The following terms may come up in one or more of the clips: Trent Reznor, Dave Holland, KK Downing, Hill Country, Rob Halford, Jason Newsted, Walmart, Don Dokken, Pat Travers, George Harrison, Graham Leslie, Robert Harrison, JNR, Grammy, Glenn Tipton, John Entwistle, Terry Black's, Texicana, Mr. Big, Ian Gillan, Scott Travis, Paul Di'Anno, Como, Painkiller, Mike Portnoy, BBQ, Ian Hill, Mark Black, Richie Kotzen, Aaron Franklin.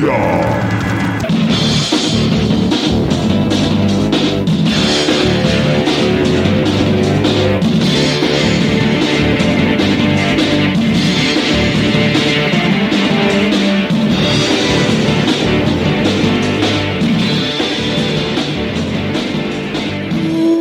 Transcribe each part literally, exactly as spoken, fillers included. Media.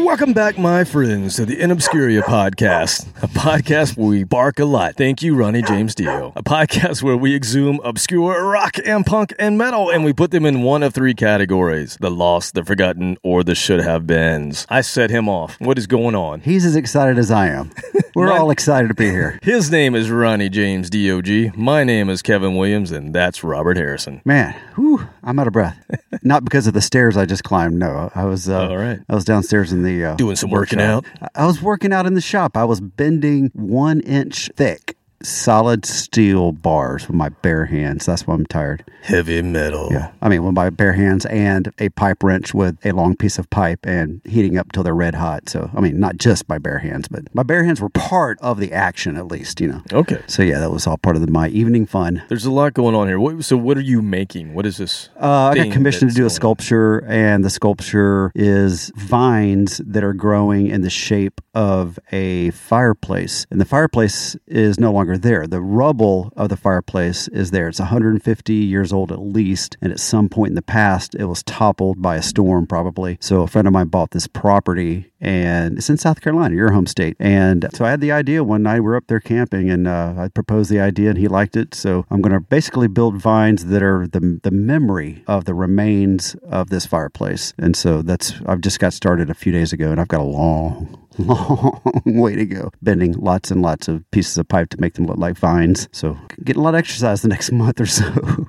Welcome back, my friends, to the In Obscuria podcast, a podcast where we bark a lot. Thank you, Ronnie James Dio. A podcast where we exhume obscure rock and punk and metal, and we put them in one of three categories: the lost, the forgotten, or the should-have-beens. I set him off. What is going on? He's as excited as I am. We're my, all excited to be here. His name is Ronnie James D O G. My name is Kevin Williams, and that's Robert Harrison. Man, whew, I'm out of breath. Not because of the stairs I just climbed. No, I was uh, all right. I was downstairs in the... Uh, Doing some working out. I was working out in the shop. I was bending one inch thick solid steel bars with my bare hands. That's why I'm tired. Heavy metal. Yeah. I mean, with my bare hands and a pipe wrench with a long piece of pipe and heating up till they're red hot. So, I mean, not just my bare hands, but my bare hands were part of the action at least, you know. Okay. So, yeah, that was all part of the, my evening fun. There's a lot going on here. What, so, what are you making? What is this? Uh, I got commissioned to do a sculpture, and the sculpture is vines that are growing in the shape of a fireplace. And the fireplace is no longer there. The rubble of the fireplace is there. It's one hundred fifty years old at least, and at some point in the past, it was toppled by a storm probably. So a friend of mine bought this property, and it's in South Carolina, your home state. And so I had the idea one night. We're up there camping, and uh, I proposed the idea, and he liked it. So I'm going to basically build vines that are the the memory of the remains of this fireplace. And so that's, I've just got started a few days ago, and I've got a long long way to go, bending lots and lots of pieces of pipe to make them look like vines. So getting a lot of exercise the next month or so.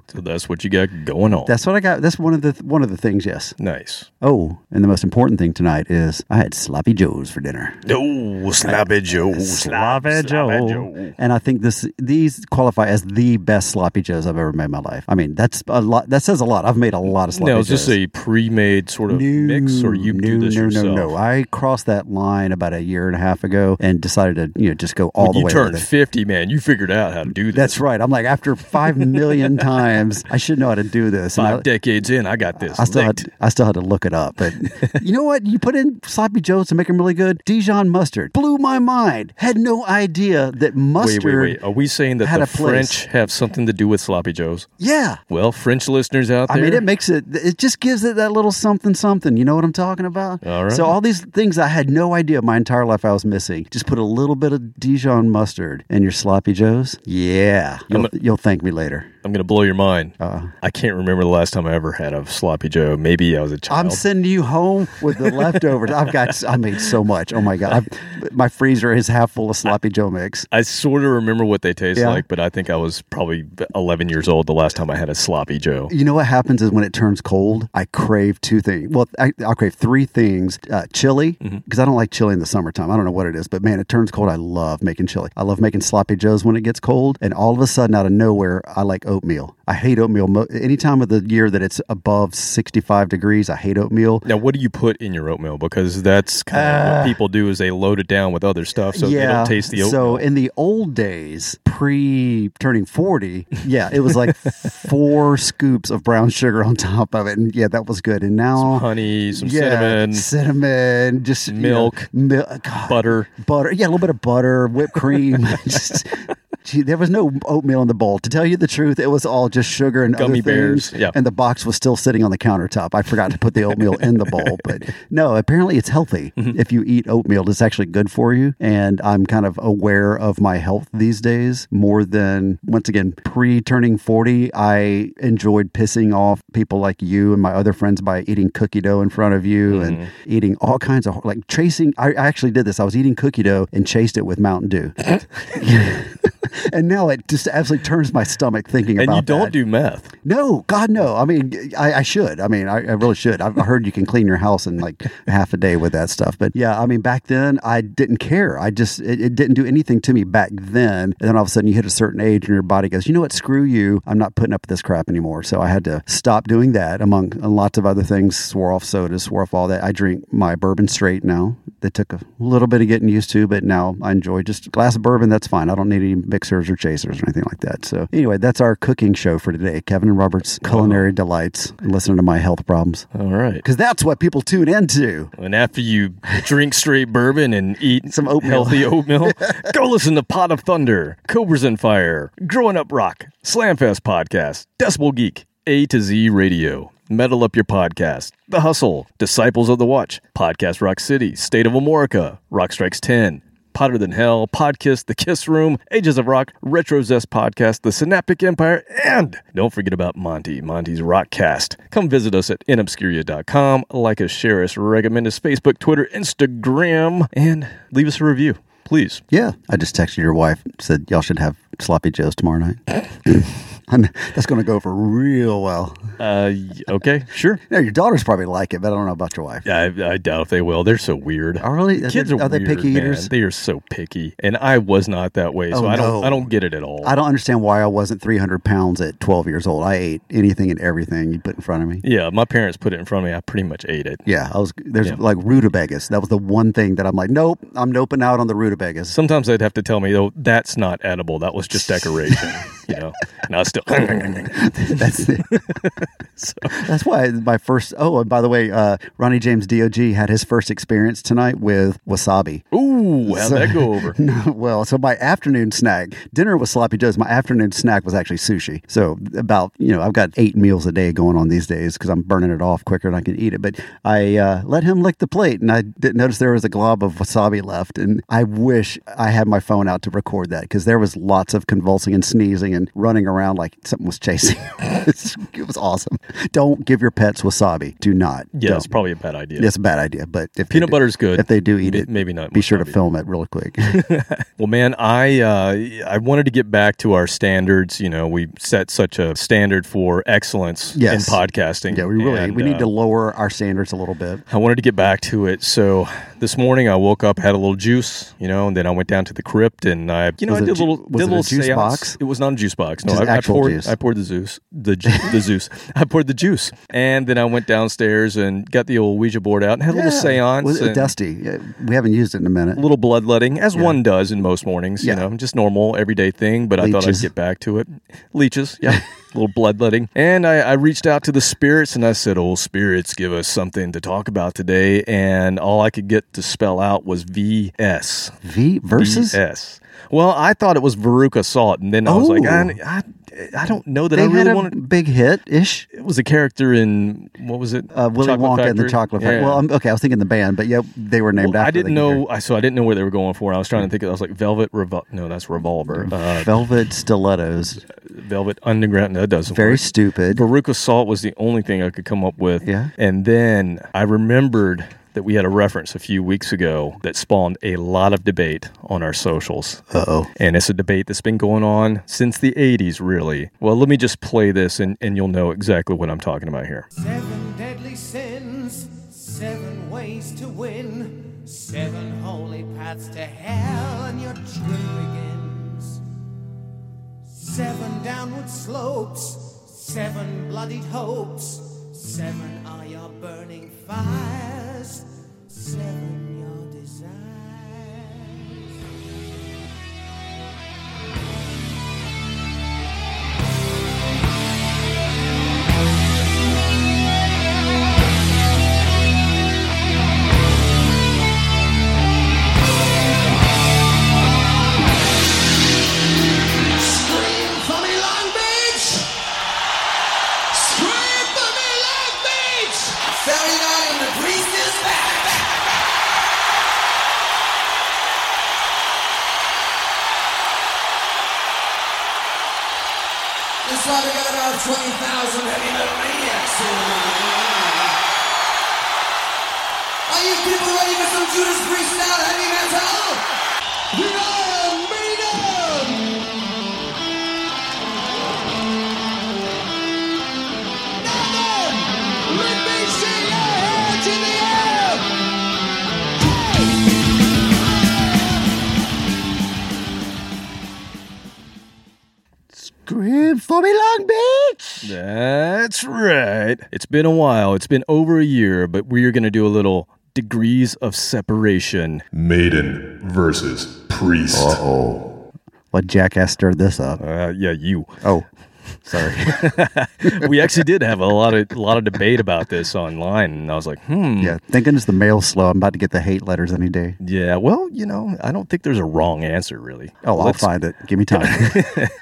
So that's what you got going on. That's what I got. That's one of the one of the things. Yes. Nice. Oh, and the most important thing tonight is I had sloppy joes for dinner. Oh, sloppy joes, sloppy joe. And I think this these qualify as the best sloppy joes I've ever made in my life. I mean, that's a lot. That says a lot. I've made a lot of sloppy joes. Now, is this a pre-made sort of no, mix, or you no, do this no, yourself? No, no, no. I crossed that line about a year and a half ago and decided to, you know, just go all when the way. You turned fifty, man. You figured out how to do this. That's right. I'm like, after five million times, I should know how to do this. Five I, decades in, I got this. I still, had to, I still had to look it up. But you know what? You put in sloppy joes to make them really good. Dijon mustard blew my mind. Had no idea that mustard. Wait, wait, wait. Are we saying that the French have something to do with sloppy joes? Yeah. Well, French listeners out there. I mean, it makes it. It just gives it that little something, something. You know what I'm talking about? All right. So all these things I had no idea. My entire life I was missing. Just put a little bit of Dijon mustard in your sloppy joes. Yeah. You'll, a, you'll thank me later. I'm going to blow your mind. Uh, I can't remember the last time I ever had a sloppy joe. Maybe I was a child. I'm sending you home with the leftovers. I've got, I made so much. Oh my God. I've, my freezer is half full of sloppy I, joe mix. I sort of remember what they taste yeah. like, but I think I was probably eleven years old the last time I had a sloppy joe. You know what happens is when it turns cold, I crave two things. Well, I, I'll crave three things. Uh, chili, because mm-hmm. I don't like chili in the summertime. I don't know what it is, but man, it turns cold. I love making chili. I love making sloppy joes when it gets cold, and all of a sudden, out of nowhere, I like oatmeal. I hate oatmeal. Mo- Any time of the year that it's above sixty-five degrees, I hate oatmeal. Now, what do you put in your oatmeal? Because that's kind of uh, what people do is they load it down with other stuff, so yeah, they don't taste the oatmeal. So in the old days, pre-turning forty, yeah, it was like four scoops of brown sugar on top of it, and yeah, that was good. And now... Some honey, some yeah, cinnamon. cinnamon, just... Milk. You know, God. Butter. Butter. Yeah, a little bit of butter, whipped cream. Just, gee, there was no oatmeal in the bowl. To tell you the truth, it was all just sugar and gummy bears. Yep. And the box was still sitting on the countertop. I forgot to put the oatmeal in the bowl. But no, apparently it's healthy. Mm-hmm. If you eat oatmeal, it's actually good for you. And I'm kind of aware of my health these days more than, once again, pre-turning forty. I enjoyed pissing off people like you and my other friends by eating cookie dough in front of you mm-hmm. and eating all kinds of, like, chasing. I, I actually did this. I was eating cookie dough and chased it with Mountain Dew. And now it just absolutely turns my stomach thinking and about that. And you don't that. do meth. No, God, no. I mean, I, I should. I mean, I, I really should. I've heard you can clean your house in like half a day with that stuff. But yeah, I mean, back then I didn't care. I just, it, it didn't do anything to me back then. And then all of a sudden you hit a certain age and your body goes, you know what, screw you. I'm not putting up with this crap anymore. So I had to stop doing that among lots of other things. Swore off sodas, swore off all that. I drink my bourbon straight now. That took a little bit of getting used to, but now I enjoy just a glass of bourbon. That's fine. I don't need any fixers or chasers or anything like that. So anyway, that's our cooking show for today. Kevin and Robert's Culinary Delights. Listening to my health problems. All right. Because that's what people tune into. And after you drink straight bourbon and eat some oatmeal. healthy oatmeal, go listen to Pot of Thunder, Cobras and Fire, Growing Up Rock, Slamfest Podcast, Decibel Geek, A to Z Radio, Metal Up Your Podcast, The Hustle, Disciples of the Watch, Podcast Rock City, State of Amorica, Rock Strikes ten, Hotter Than Hell, Podkiss, The Kiss Room, Ages of Rock, Retro Zest Podcast, The Synaptic Empire, and don't forget about Monty, Monty's Rockcast. Come visit us at in obscuria dot com. Like us, share us, recommend us, Facebook, Twitter, Instagram, and leave us a review, please. Yeah, I just texted your wife, said y'all should have sloppy joes tomorrow night. I'm, that's going to go for real well. Uh, okay, sure. No, your daughters probably like it, but I don't know about your wife. I, I doubt if they will. They're so weird. Are really? Kids are, are, are weird, they picky man. eaters? They are so picky, and I was not that way, so oh, I don't. No. I don't get it at all. I don't understand why I wasn't three hundred pounds at twelve years old. I ate anything and everything you put in front of me. Yeah, my parents put it in front of me. I pretty much ate it. Yeah, I was. There's yeah. like rutabagas. That was the one thing that I'm like, nope, I'm noping out on the rutabagas. Sometimes they'd have to tell me, though, that's not edible. That was just decoration. You know, and I was still. That's it. So. That's why my first. Oh, and by the way, uh, Ronnie James D O G had his first experience tonight with wasabi. Ooh, how'd so, that go over? No, well, so my afternoon snack, dinner was sloppy joes. My afternoon snack was actually sushi. So about you know, I've got eight meals a day going on these days because I'm burning it off quicker than I can eat it. But I uh, let him lick the plate, and I didn't notice there was a glob of wasabi left. And I wish I had my phone out to record that because there was lots of convulsing and sneezing and. And running around like something was chasing. It was awesome. Don't give your pets wasabi. Do not. Yeah, it's probably a bad idea. It's a bad idea. But if peanut butter's good, if they do eat it, maybe not. Be sure to film it real quick. Well, man, I uh, I wanted to get back to our standards. You know, we set such a standard for excellence yes. in podcasting. Yeah, we really and, we need uh, to lower our standards a little bit. I wanted to get back to it. So this morning I woke up, had a little juice, you know, and then I went down to the crypt and I, you know, was I did a little, ju- did was a little juice seance. Box? It was not a juice box. No, I, I poured. Juice. I poured the Zeus. The the Zeus. I poured the juice, and then I went downstairs and got the old Ouija board out and had yeah. a little seance. Was it dusty? Yeah, we haven't used it in a minute. A little bloodletting, as yeah. one does in most mornings. Yeah. You know, just normal everyday thing. But leeches. I thought I'd get back to it. Leeches. Yeah. A little bloodletting. And I, I reached out to the spirits and I said, oh, spirits, give us something to talk about today. And all I could get to spell out was V S. V versus? V S. Well, I thought it was Veruca Salt. And then I oh. was like, I, I I don't know that they I really had a wanted... big hit-ish. It was a character in, what was it? Uh, Willy Chocolate Wonka Factory. And the Chocolate Factory. Yeah. Well, I'm, okay, I was thinking the band, but yeah, they were named well, after I didn't know, I, so I didn't know where they were going for. I was trying to think, I was like, Velvet Revolver. No, that's Revolver. Uh, Velvet Stilettos. Velvet Underground. No, that doesn't Very work. Stupid. Veruca Salt was the only thing I could come up with. Yeah. And then I remembered that we had a reference a few weeks ago that spawned a lot of debate on our socials. Uh-oh. And it's a debate that's been going on since the eighties, really. Well, let me just play this, and, and you'll know exactly what I'm talking about here. Seven deadly sins, seven ways to win, seven holy paths to hell, and your trip begins. Seven downward slopes, seven bloodied hopes, seven are your burning fires. Seven your Scream for me, Long Beach! Scream for me, Long Beach! thirty-nine in the priest is back! This ought to get about twenty thousand heavy metal maniacs in the room. Are you people ready for some Judas Priest style heavy metal? Iron Maiden! Now then, let me see your hands in the air! Scream for me, Long Beach! That's right. It's been a while. It's been over a year, but we're going to do a little degrees of separation. Maiden versus priest. Uh-oh. What jackass stirred this up? Uh, yeah, you. Oh, sorry. We actually did have a lot of a lot of debate about this online, and I was like, hmm. Yeah, thinking it's the mail slow. I'm about to get the hate letters any day. Yeah, well, you know, I don't think there's a wrong answer, really. Oh, Let's... I'll find it. Give me time.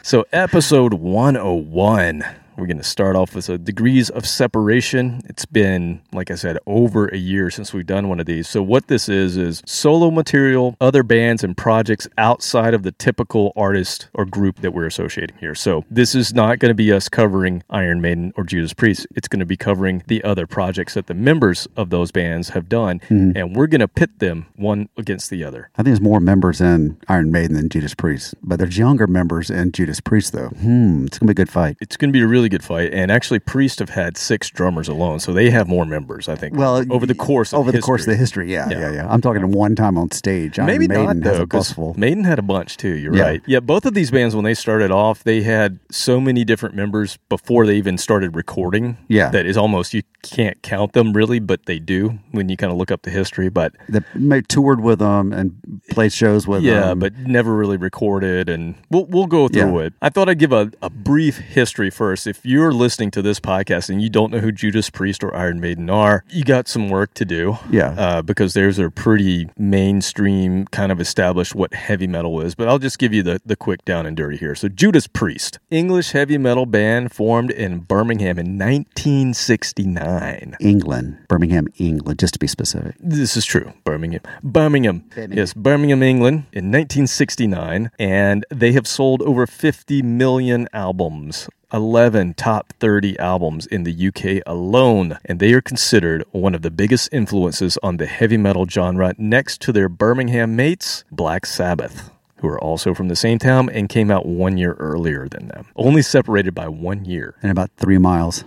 So, episode one oh one. We're going to start off with a degrees of separation. It's been, like I said, over a year since we've done one of these. So what this is, is solo material, other bands and projects outside of the typical artist or group that we're associating here. So this is not going to be us covering Iron Maiden or Judas Priest. It's going to be covering the other projects that the members of those bands have done. Mm. And we're going to pit them one against the other. I think there's more members in Iron Maiden than Judas Priest, but there's younger members in Judas Priest, though. Hmm, it's going to be a good fight. It's going to be a really good fight, and actually Priest have had six drummers alone, so they have more members, I think. Well, over the course of over the history. course of the history, yeah, yeah, yeah. yeah. I'm talking one time on stage. Maybe I mean, Maiden not though, because Maiden had a bunch too. You're yeah. right. Yeah, both of these bands when they started off, they had so many different members before they even started recording. Yeah, that is almost you can't count them really, but they do when you kind of look up the history. But they toured with them and played shows with yeah, them. Yeah, but never really recorded, and we'll we'll go through yeah. it. I thought I'd give a, a brief history first. If If you're listening to this podcast and you don't know who Judas Priest or Iron Maiden are, you got some work to do. Yeah. Uh, because theirs are pretty mainstream, kind of established what heavy metal is. But I'll just give you the, the quick down and dirty here. So Judas Priest, English heavy metal band formed in Birmingham in nineteen sixty-nine. England. Birmingham, England, just to be specific. This is true. Birmingham. Birmingham. Birmingham. Yes, Birmingham, England in nineteen sixty-nine. And they have sold over fifty million albums. eleven top thirty albums in the U K alone, and they are considered one of the biggest influences on the heavy metal genre next to their Birmingham mates, Black Sabbath, who are also from the same town and came out one year earlier than them. Only separated by one year. And about three miles.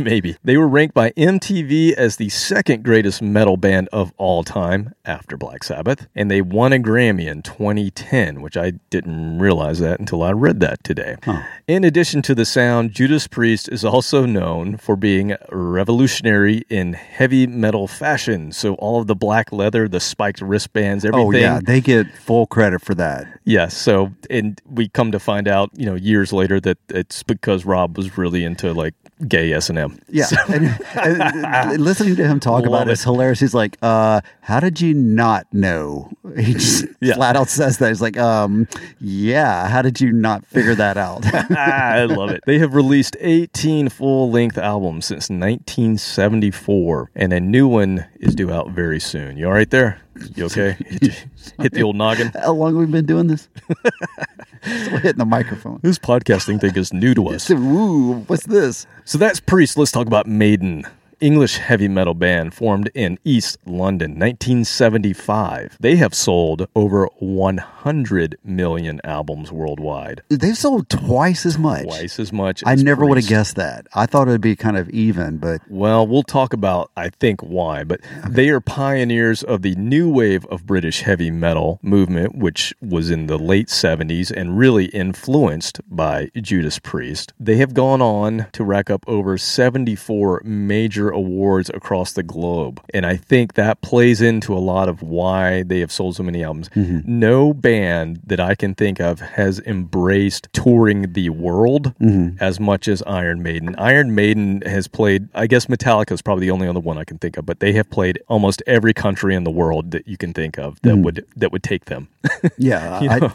Maybe. They were ranked by M T V as the second greatest metal band of all time after Black Sabbath, and they won a Grammy in twenty ten, which I didn't realize that until I read that today. Huh. In addition to the sound, Judas Priest is also known for being revolutionary in heavy metal fashion. So all of the black leather, the spiked wristbands, everything. Oh yeah, they get full credit for that. Yes, yeah, so and we come to find out, you know, years later that it's because Rob was really into like gay S and M. Yeah. So. and, and listening to him talk Love about it is hilarious. He's like, uh, how did you not know? He just yeah. flat out says that. He's like, um, yeah, how did you not figure that out? I love it. They have released eighteen full-length albums since nineteen seventy-four, and a new one is due out very soon. You all right there? You okay? Hit the old noggin. How long have we been doing this? Still hitting the microphone. This podcasting thing is new to us. Ooh, what's this? So that's Priest. Let's talk about Maiden. English heavy metal band formed in East London, nineteen seventy-five. They have sold over one hundred million albums worldwide. They've sold twice as much. Twice as much. I never would have guessed that. I thought it would be kind of even, but... Well, we'll talk about, I think, why, but okay. They are pioneers of the new wave of British heavy metal movement, which was in the late seventies and really influenced by Judas Priest. They have gone on to rack up over seventy-four major awards across the globe. And I think that plays into a lot of why they have sold so many albums. Mm-hmm. No band that I can think of has embraced touring the world mm-hmm. as much as Iron Maiden. Iron Maiden has played, I guess Metallica is probably the only other one I can think of, but they have played almost every country in the world that you can think of that mm-hmm. would that would take them. Yeah. You know?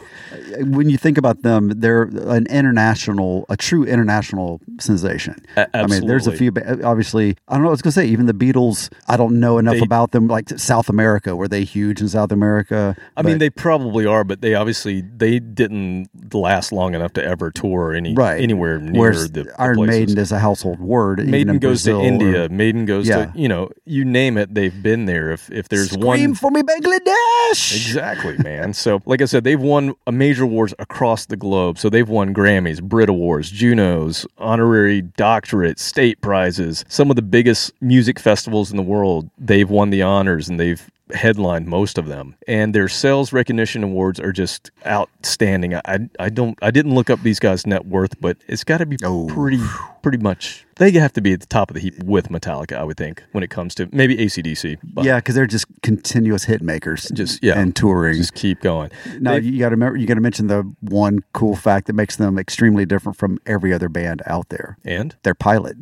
I, when you think about them, they're an international, a true international sensation. A- I mean, there's a few, obviously, I don't know what I was going to say. Even the Beatles, I don't know enough they, about them. Like South America, were they huge in South America? I but, mean, they probably are, but they obviously they didn't last long enough to ever tour any right. anywhere near Whereas the Iron the Maiden is a household word. Maiden even in goes Brazil to India. Or, Maiden goes yeah. to you know you name it. They've been there. If if there's Scream one, for me, Bangladesh. Exactly, man. So like I said, they've won a major awards across the globe. So they've won Grammys, Brit Awards, Junos, honorary doctorates, state prizes. Some of the biggest music festivals in the world, they've won the honors and they've headlined most of them, and their sales recognition awards are just outstanding. I I don't I didn't look up these guys' net worth, but it's got to be oh. pretty pretty much they have to be at the top of the heap with Metallica, I would think, when it comes to maybe A C D C. But yeah, because they're just continuous hit makers, just yeah, and touring, just keep going. Now they, you got to remember, you got to mention the one cool fact that makes them extremely different from every other band out there, and their pilot.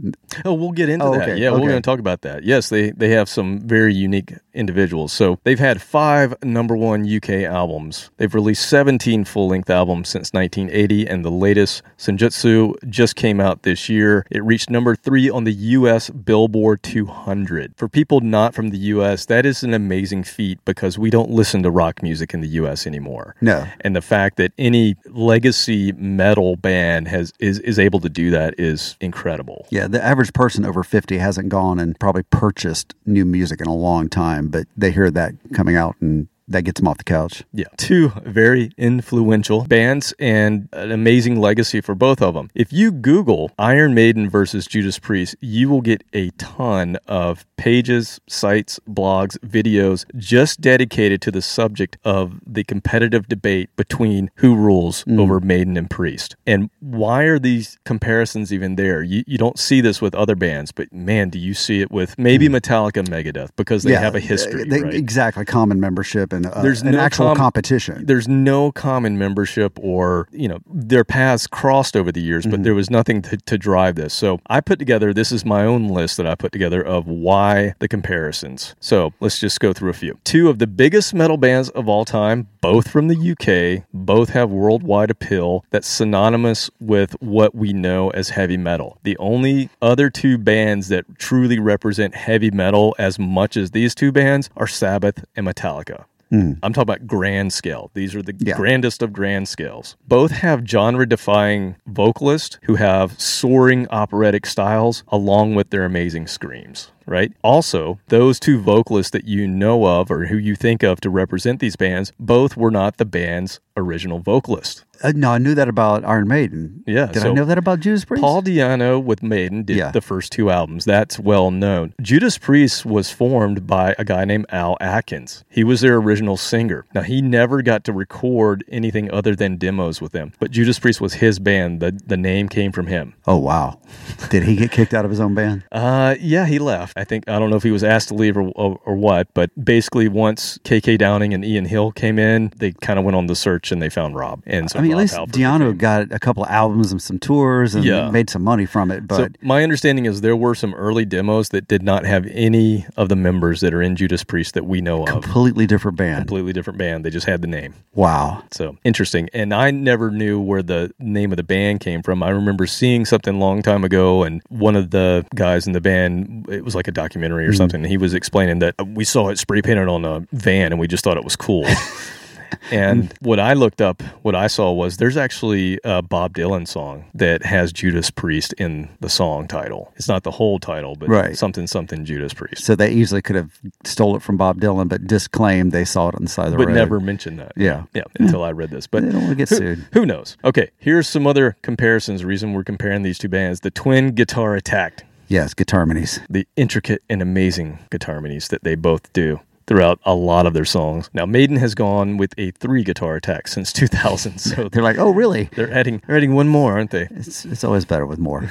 Oh, we'll get into oh, that. Okay, yeah, okay. We're going to talk about that. Yes, they they have some very unique individuals. So they've had five number one U K albums. They've released seventeen full length albums since nineteen eighty, and the latest, Senjutsu, just came out this year. It reached number three on the U S Billboard two hundred. For people not from the U S, that is an amazing feat because we don't listen to rock music in the U S anymore. No. And the fact that any legacy metal band has is, is able to do that is incredible. Yeah, the average person over fifty hasn't gone and probably purchased new music in a long time, but they hear that coming out and that gets them off the couch. Yeah. Two very influential bands and an amazing legacy for both of them. If you Google Iron Maiden versus Judas Priest, you will get a ton of pages, sites, blogs, videos just dedicated to the subject of the competitive debate between who rules mm. over Maiden and Priest. And why are these comparisons even there? You, you don't see this with other bands, but man, do you see it with maybe mm. Metallica, Megadeth, because they yeah, have a history, they, right? Exactly. Common membership. And, uh, there's an no actual com- competition. There's no common membership or, you know, their paths crossed over the years, but mm-hmm. there was nothing to, to drive this. So I put together, this is my own list that I put together of why the comparisons. So let's just go through a few. Two of the biggest metal bands of all time, both from the U K, both have worldwide appeal that's synonymous with what we know as heavy metal. The only other two bands that truly represent heavy metal as much as these two bands are Sabbath and Metallica. Mm. I'm talking about grand scale. These are the yeah. grandest of grand scales. Both have genre-defying vocalists who have soaring operatic styles along with their amazing screams. Right? Also, those two vocalists that you know of or who you think of to represent these bands, both were not the band's original vocalist. Uh, no, I knew that about Iron Maiden. Yeah. Did so I know that about Judas Priest? Paul Di'Anno with Maiden did yeah. the first two albums. That's well known. Judas Priest was formed by a guy named Al Atkins. He was their original singer. Now, he never got to record anything other than demos with them, but Judas Priest was his band. The, the name came from him. Oh, wow. Did he get kicked out of his own band? Uh, yeah, he left. I think, I don't know if he was asked to leave or, or, or what, but basically once K K Downing and Ian Hill came in, they kind of went on the search and they found Rob. And so I mean, Rob at least Halford Di'Anno became. got a couple of albums and some tours and yeah. made some money from it. But so my understanding is there were some early demos that did not have any of the members that are in Judas Priest that we know of. Completely different band. Completely different band. They just had the name. Wow. So interesting. And I never knew where the name of the band came from. I remember seeing something a long time ago and one of the guys in the band, it was like a documentary or something. Mm. He was explaining that we saw it spray painted on a van and we just thought it was cool. And what I looked up, what I saw was there's actually a Bob Dylan song that has Judas Priest in the song title. It's not the whole title, but right. something, something Judas Priest. So they easily could have stole it from Bob Dylan, but disclaimed they saw it on the side of the but road. But never mentioned that. Yeah. Yeah, until I read this. But they don't want to get who, sued. Who knows? Okay, here's some other comparisons. The reason we're comparing these two bands, the twin guitar attack. Yes, guitar harmonies. The intricate and amazing guitar harmonies that they both do throughout a lot of their songs. Now, Maiden has gone with a three-guitar attack since two thousand. So they're like, oh, really? They're adding, they're adding one more, aren't they? It's, it's always better with more.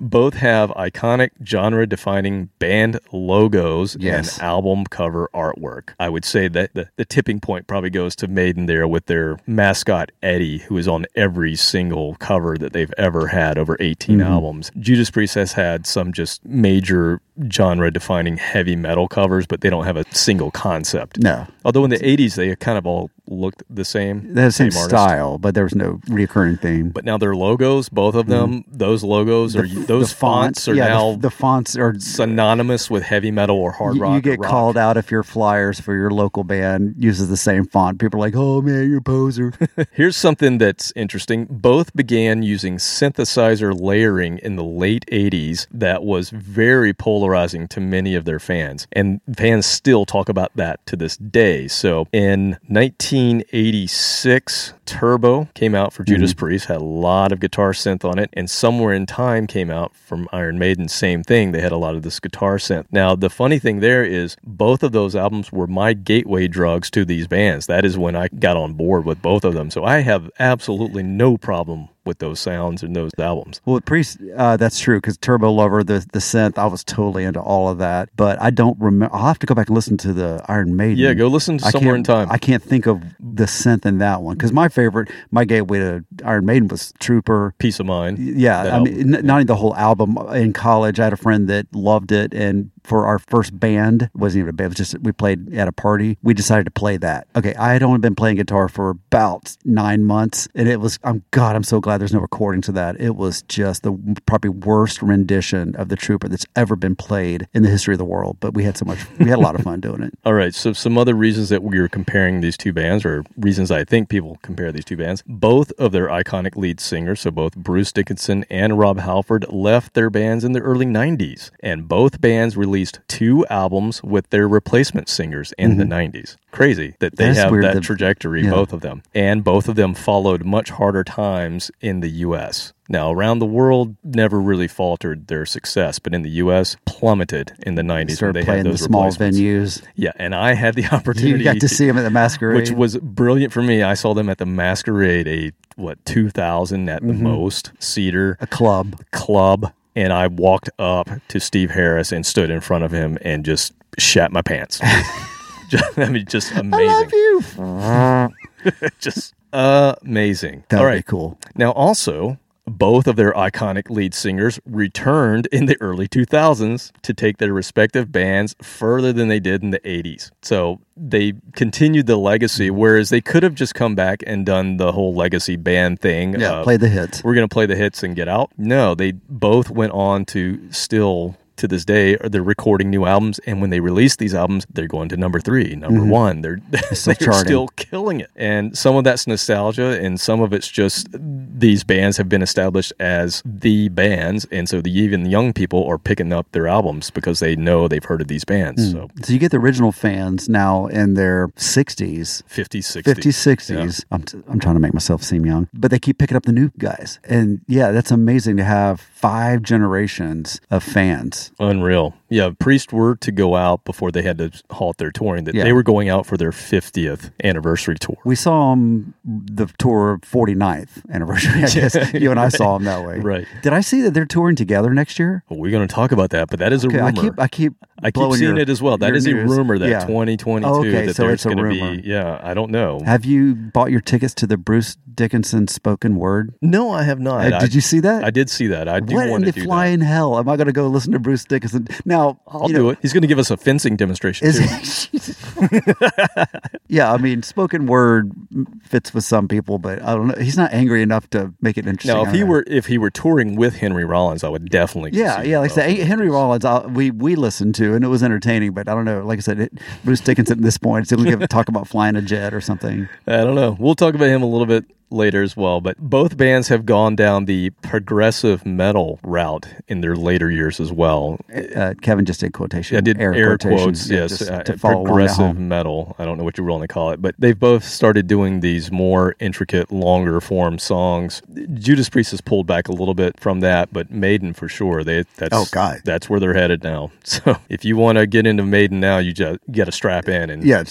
Both have iconic genre-defining band logos yes. and album cover artwork. I would say that the, the tipping point probably goes to Maiden there with their mascot, Eddie, who is on every single cover that they've ever had over eighteen mm-hmm. albums. Judas Priest has had some just major genre-defining heavy metal covers, but they don't have a single concept. No. Although in the eighties, they kind of all looked the same. They had the same, same style, but there was no recurring theme. But now their logos, both of them, mm. those logos, the, are those fonts, fonts are yeah, now the, the fonts are synonymous with heavy metal or hard you, rock. You get rock. called out if your flyers for your local band uses the same font. People are like, oh man, you're a poser. Here's something that's interesting. Both began using synthesizer layering in the late eighties that was very polarizing to many of their fans. And fans still talk about that to this day. So in nineteen eighty-six, Turbo came out for Judas mm-hmm. Priest, had a lot of guitar synth on it, and Somewhere in Time came out from Iron Maiden, same thing. They had a lot of this guitar synth. Now, the funny thing there is both of those albums were my gateway drugs to these bands. That is when I got on board with both of them. So I have absolutely no problem with those sounds and those albums. Well, Priest, uh, that's true, because Turbo Lover, the the synth, I was totally into all of that. But I don't remember. I'll have to go back and listen to the Iron Maiden. Yeah, go listen to Somewhere in Time. I can't think of the synth in that one, because my favorite, my gateway to Iron Maiden was Trooper. Peace of Mind. Yeah, I album. mean, n- not even the whole album. In college, I had a friend that loved it, and for our first band, it wasn't even a band, it was just we played at a party. We decided to play that. Okay, I had only been playing guitar for about nine months, and it was, I'm God, I'm so glad there's no recording to that. It was just the probably worst rendition of the Trooper that's ever been played in the history of the world, but we had so much, we had a lot of fun doing it. All right, so some other reasons that we were comparing these two bands, or reasons I think people compare these two bands, both of their iconic lead singers, so both Bruce Dickinson and Rob Halford, left their bands in the early nineties, and both bands released Released two albums with their replacement singers in mm-hmm. the nineties. Crazy that they That's have weird, that the, trajectory, yeah. both of them. And both of them followed much harder times in the U S. Now, around the world, never really faltered their success, but in the U S, plummeted in the nineties. Started they playing had those the small venues. Yeah, and I had the opportunity. You got to see them at the Masquerade. Which was brilliant for me. I saw them at the Masquerade, a, what, two thousand at mm-hmm. the most, Cedar. A club. Club. And I walked up to Steve Harris and stood in front of him and just shat my pants. just, I mean, just amazing. I love you. Just amazing. That would All right. be cool. Now, also, both of their iconic lead singers returned in the early two thousands to take their respective bands further than they did in the eighties. So they continued the legacy, whereas they could have just come back and done the whole legacy band thing. Yeah, of, play the hits. We're going to play the hits and get out. No, they both went on to still, to this day, they're recording new albums, and when they release these albums, they're going to number three, number mm-hmm. one. They're, they're, they're still killing it. And some of that's nostalgia, and some of it's just these bands have been established as the bands, and so the even young people are picking up their albums because they know they've heard of these bands. Mm. So. so you get the original fans now in their sixties. fifties, sixties. fifties, sixties. Yeah. I'm, t- I'm trying to make myself seem young, but they keep picking up the new guys. And yeah, that's amazing to have five generations of fans. Unreal. Yeah, Priest were to go out before they had to halt their touring. That yeah. They were going out for their fiftieth anniversary tour. We saw them the tour forty-ninth anniversary, I guess. You and I saw them that way. Right. Did I see that they're touring together next year? Well, we're going to talk about that, but that is okay, a rumor. I keep I keep, I keep seeing your, it as well. That is news. a rumor that yeah. twenty twenty-two oh, okay, that so there's going to be, yeah, I don't know. Have you bought your tickets to the Bruce Dickinson spoken word? No, I have not. Uh, I, did you see that? I did see that. I do what want to do fly that. What in the flying hell am I going to go listen to Bruce Dickinson? Now, I'll do know, it. He's going to give us a fencing demonstration, too. Yeah, I mean, spoken word fits with some people, but I don't know. He's not angry enough to make it interesting. Now, if he know. were if he were touring with Henry Rollins, I would definitely. Yeah, yeah. Like I said, Henry Rollins, I, we we listened to, and it was entertaining. But I don't know. Like I said, it, Bruce Dickinson at this point, it's going to talk about flying a jet or something. I don't know. We'll talk about him a little bit later as well, but both bands have gone down the progressive metal route in their later years as well. Uh, Kevin just did quotation. I did air, air quotes, yes. Just, uh, to progressive metal. I don't know what you were going to call it, but they've both started doing these more intricate, longer form songs. Judas Priest has pulled back a little bit from that, but Maiden for sure. They that's oh, God. That's where they're headed now. So if you want to get into Maiden now, you just got to strap in and yeah,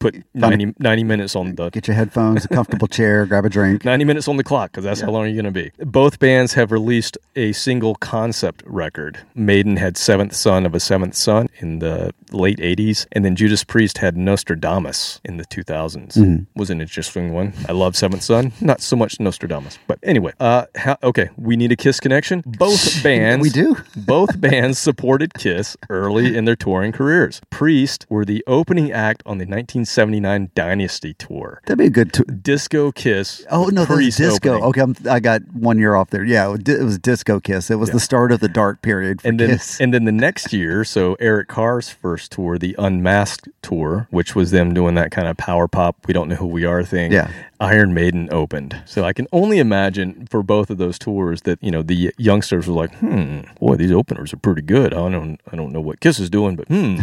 put ninety, ninety minutes on the... Get your headphones, a comfortable chair, grab a drink. ninety minutes on the clock, because that's yeah. how long you're going to be. Both bands have released a single concept record. Maiden had Seventh Son of a Seventh Son in the late eighties, and then Judas Priest had Nostradamus in the two thousands. Mm. Was an interesting one. I love Seventh Son. Not so much Nostradamus. But anyway, uh, how, okay, we need a Kiss connection. Both bands... we do. Both bands supported Kiss early in their touring careers. Priest were the opening act on the nineteen seventy-nine Dynasty Tour. That'd be a good... T- Disco Kiss... Oh, no, that was Disco. Opening. Okay, I'm, I got one year off there. Yeah, it was Disco Kiss. It was yeah. the start of the dark period for and then, Kiss. And then the next year, so Eric Carr's first tour, the Unmasked Tour, which was them doing that kind of power pop, we don't know who we are thing. Yeah. Iron Maiden opened. So I can only imagine for both of those tours that, you know, the youngsters were like, hmm, boy, these openers are pretty good. I don't, I don't know what Kiss is doing, but hmm.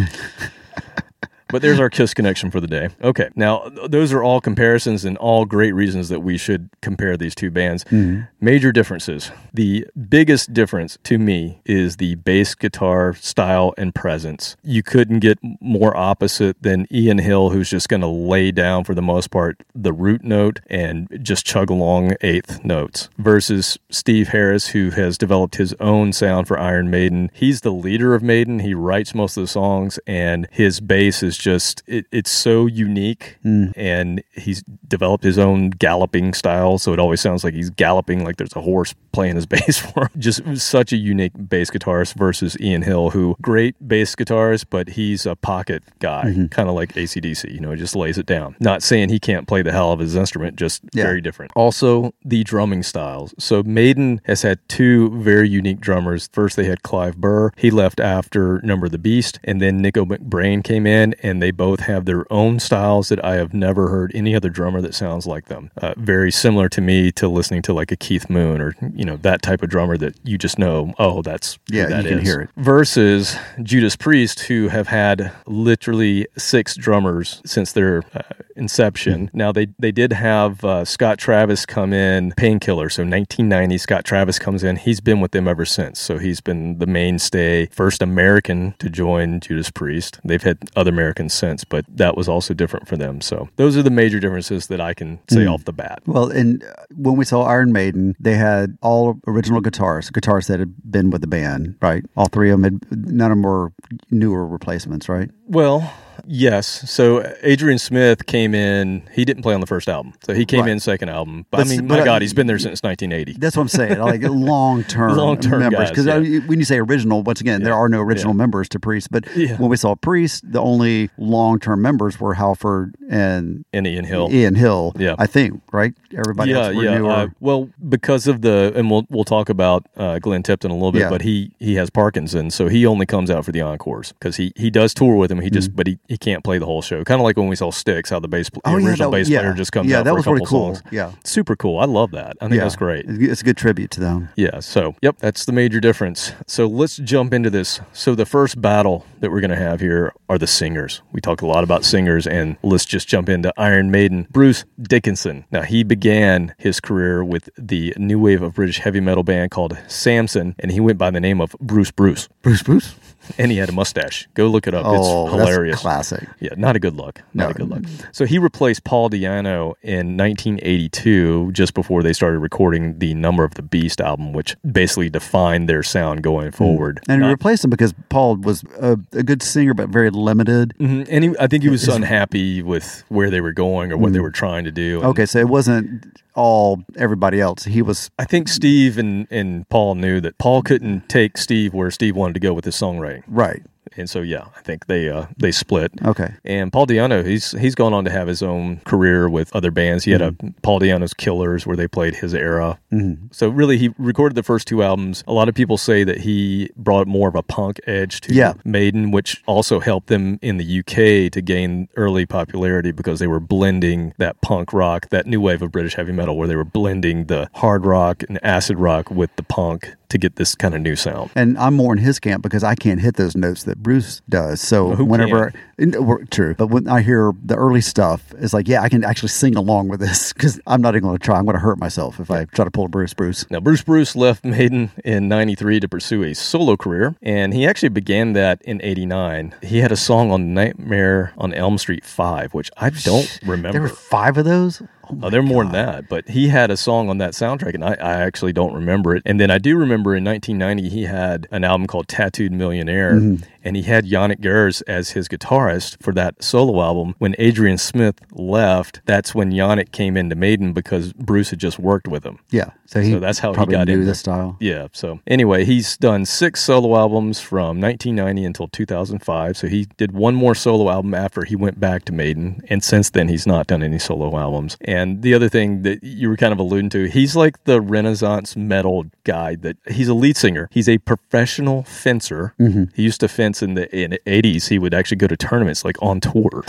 But there's our KISS connection for the day. Okay. Now, those are all comparisons and all great reasons that we should compare these two bands. Mm-hmm. Major differences. The biggest difference to me is the bass guitar style and presence. You couldn't get more opposite than Ian Hill, who's just going to lay down, for the most part, the root note and just chug along eighth notes, versus Steve Harris, who has developed his own sound for Iron Maiden. He's the leader of Maiden. He writes most of the songs, and his bass is just, it, it's so unique, mm. and he's developed his own galloping style, so it always sounds like he's galloping, like there's a horse playing his bass for him. Just such a unique bass guitarist, versus Ian Hill, who, great bass guitarist, but he's a pocket guy, mm-hmm. kind of like A C D C, you know, he just lays it down. Not saying he can't play the hell of his instrument, just yeah. very different. Also, the drumming styles. So Maiden has had two very unique drummers. First, they had Clive Burr. He left after Number of the Beast, and then Nicko McBrain came in, and they both have their own styles that I have never heard any other drummer that sounds like them. Uh, very similar to me to listening to like a Keith Moon, or, you know, that type of drummer that you just know, oh, that's yeah, who that you is. Can hear it. Versus Judas Priest, who have had literally six drummers since their uh, inception. Mm-hmm. Now, they, they did have uh, Scott Travis come in, Painkiller. So nineteen ninety, Scott Travis comes in. He's been with them ever since. So he's been the mainstay, first American to join Judas Priest. They've had other Americans since, but that was also different for them. So those are the major differences that I can say mm. off the bat. Well, and when we saw Iron Maiden, they had all original guitarists, guitarists that had been with the band, right? All three of them had, none of them were newer replacements, right? Well, yes. So Adrian Smith came in. He didn't play on the first album. So he came right. in second album. But, but I mean, but my God, I, he's been there since nineteen eighty. That's what I'm saying. Like long-term, long-term members. Because yeah. I mean, when you say original, once again, yeah. there are no original yeah. members to Priest. But yeah. when we saw Priest, the only long-term members were Halford and, and Ian Hill. Ian Hill, yeah. I think, right? Everybody yeah, else were yeah. newer. Uh, well, because of the, and we'll we'll talk about uh, Glenn Tipton a little bit, yeah. but he, he has Parkinson's, so he only comes out for the encores. Because he, he does tour with him, he just, mm-hmm. but he He can't play the whole show. Kind of like when we saw Styx, how the bass, the oh, yeah, original that, bass yeah. player just comes yeah, out that for was a couple cool. songs. Yeah, super cool. I love that. I think yeah. that's great. It's a good tribute to them. Yeah. So, yep, that's the major difference. So let's jump into this. So the first battle that we're going to have here are the singers. We talk a lot about singers, and let's just jump into Iron Maiden. Bruce Dickinson. Now, he began his career with the new wave of British heavy metal band called Samson, and he went by the name of Bruce Bruce. Bruce Bruce? And he had a mustache. Go look it up. Oh, it's hilarious. That's classic. Yeah, not a good look. Not no. a good look. So he replaced Paul Di'Anno in nineteen eighty-two, just before they started recording the Number of the Beast album, which basically defined their sound going forward. Mm. And not, he replaced him because Paul was a, a good singer, but very limited. Mm-hmm. And he, I think he was unhappy with where they were going or what mm. they were trying to do. And, okay, so it wasn't all everybody else. He was... I think Steve and, and Paul knew that Paul couldn't take Steve where Steve wanted to go with his songwriting. Right. And so, yeah, I think they uh, they split. Okay. And Paul Di'Anno, he's he's gone on to have his own career with other bands. He mm-hmm. had a Paul Di'Anno's Killers, where they played his era. Mm-hmm. So really, he recorded the first two albums. A lot of people say that he brought more of a punk edge to yeah. Maiden, which also helped them in the U K to gain early popularity, because they were blending that punk rock, that new wave of British heavy metal, where they were blending the hard rock and acid rock with the punk to get this kind of new sound. And I'm more in his camp, because I can't hit those notes that Bruce does. So well, whenever I, true, but when I hear the early stuff, it's like, yeah, I can actually sing along with this, because I'm not even going to try. I'm going to hurt myself if I try to pull Bruce Bruce. Now, Bruce Bruce left Maiden in ninety-three to pursue a solo career, and he actually began that in eighty-nine. He had a song on Nightmare on Elm Street five, which I don't remember. There were five of those? Oh, oh, they're God. More than that, but he had a song on that soundtrack, and I, I actually don't remember it. And then I do remember in nineteen ninety, he had an album called Tattooed Millionaire, mm-hmm. and he had Yannick Gers as his guitarist for that solo album. When Adrian Smith left, that's when Yannick came into Maiden, because Bruce had just worked with him. Yeah, so, he so that's how he got into the style. Yeah, so anyway, he's done six solo albums from nineteen ninety until two thousand five, so he did one more solo album after he went back to Maiden, and since then he's not done any solo albums. And And the other thing that you were kind of alluding to, he's like the Renaissance metal guy. That he's a lead singer. He's a professional fencer. Mm-hmm. He used to fence in the in the eighties. He would actually go to tournaments, like on tour.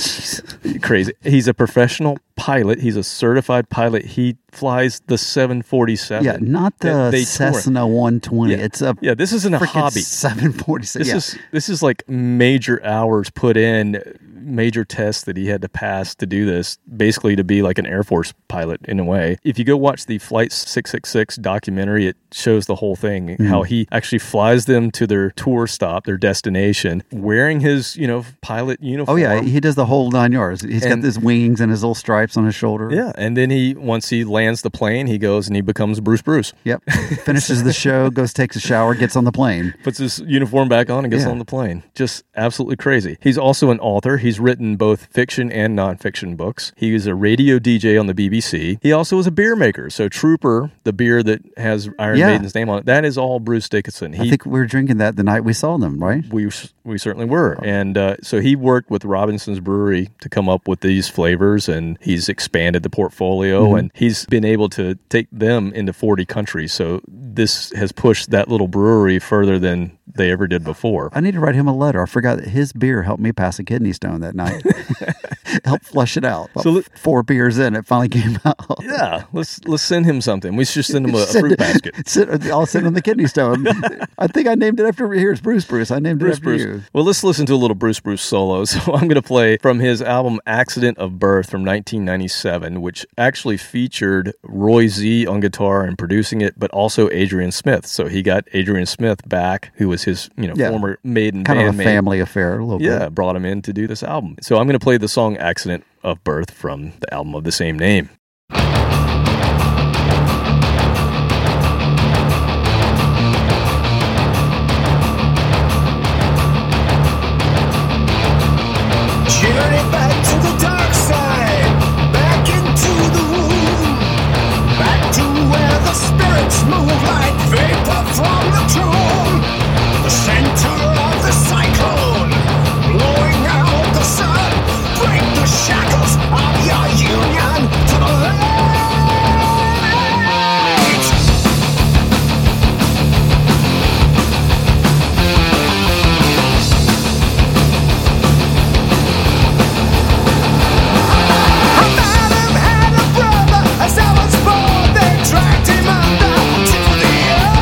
Crazy. He's a professional pilot. He's a certified pilot. He flies the seven forty-seven. Yeah, not the Cessna one twenty. Yeah. It's a yeah. This isn't a hobby. seven forty-seven. This yeah. is this is like major hours put in. major tests that he had to pass to do this, basically to be like an Air Force pilot in a way. If you go watch the Flight six six six documentary, it shows the whole thing, mm. how he actually flies them to their tour stop, their destination, wearing his, you know, pilot uniform. Oh, yeah. He does the whole nine yards. He's and, got his wings and his little stripes on his shoulder. Yeah. And then he, once he lands the plane, he goes and he becomes Bruce Bruce. Yep. Finishes the show, goes, takes a shower, gets on the plane. Puts his uniform back on and gets yeah. on the plane. Just absolutely crazy. He's also an author. He's written both fiction and nonfiction books. He is a radio D J on the B B C. He also was a beer maker. So Trooper, the beer that has Iron yeah. Maiden's name on it, that is all Bruce Dickinson. He, I think we were drinking that the night we saw them, right? We we certainly were. Okay. And uh, so he worked with Robinson's Brewery to come up with these flavors, and he's expanded the portfolio, mm-hmm. and he's been able to take them into forty countries. So this has pushed that little brewery further than they ever did before. I need to write him a letter. I forgot that his beer helped me pass a kidney stone that night. Helped flush it out. Well, so let, four beers in, it finally came out. Yeah, let's let's send him something. We should send him a, a send fruit it, basket. Send, I'll send him the kidney stone. I think I named it after, here's Bruce Bruce. I named Bruce, it after Bruce. you. Well, let's listen to a little Bruce Bruce solo. So I'm going to play from his album Accident of Birth from nineteen ninety-seven, which actually featured Roy Z on guitar and producing it, but also Adrian Smith. So he got Adrian Smith back, who was his, you know, yeah. former Maiden kind band of a family mate. affair a little yeah, bit. Yeah, brought him in to do this album. So I'm going to play the song Accident of Birth from the album of the same name. Dragged him under to the earth.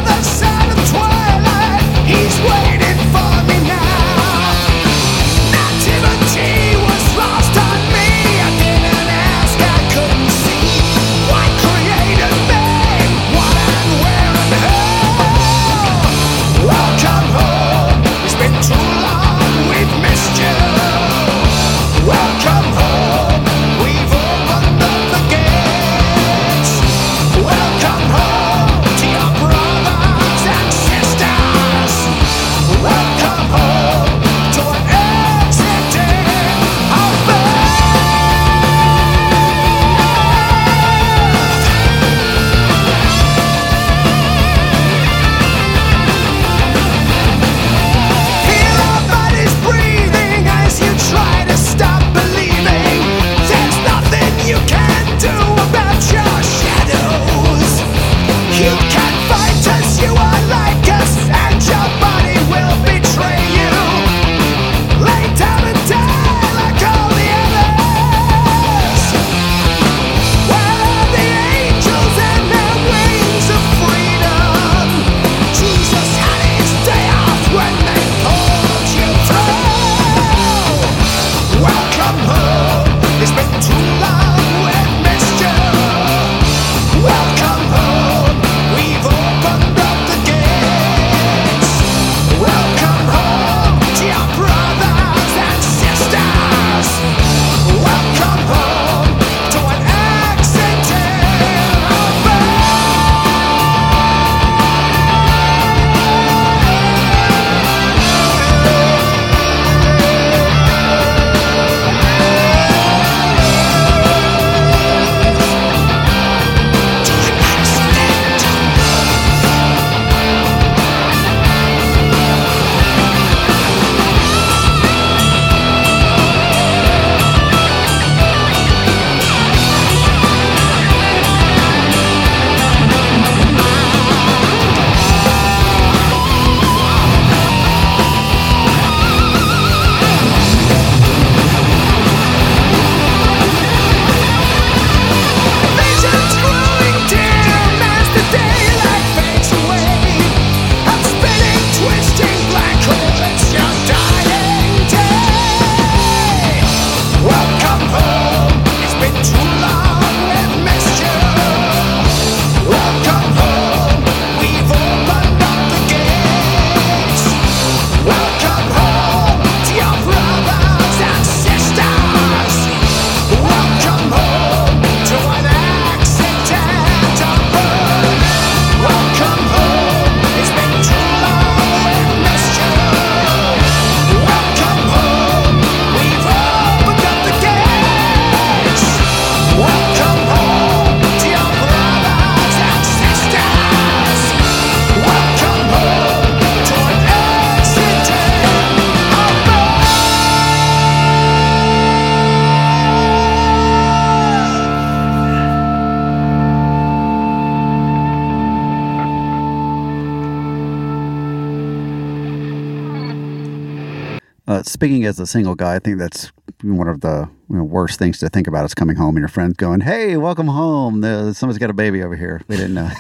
not speaking as a single guy. I think that's one of the you know, worst things to think about is coming home and your friend's going, hey, welcome home. Somebody's got a baby over here. They didn't know.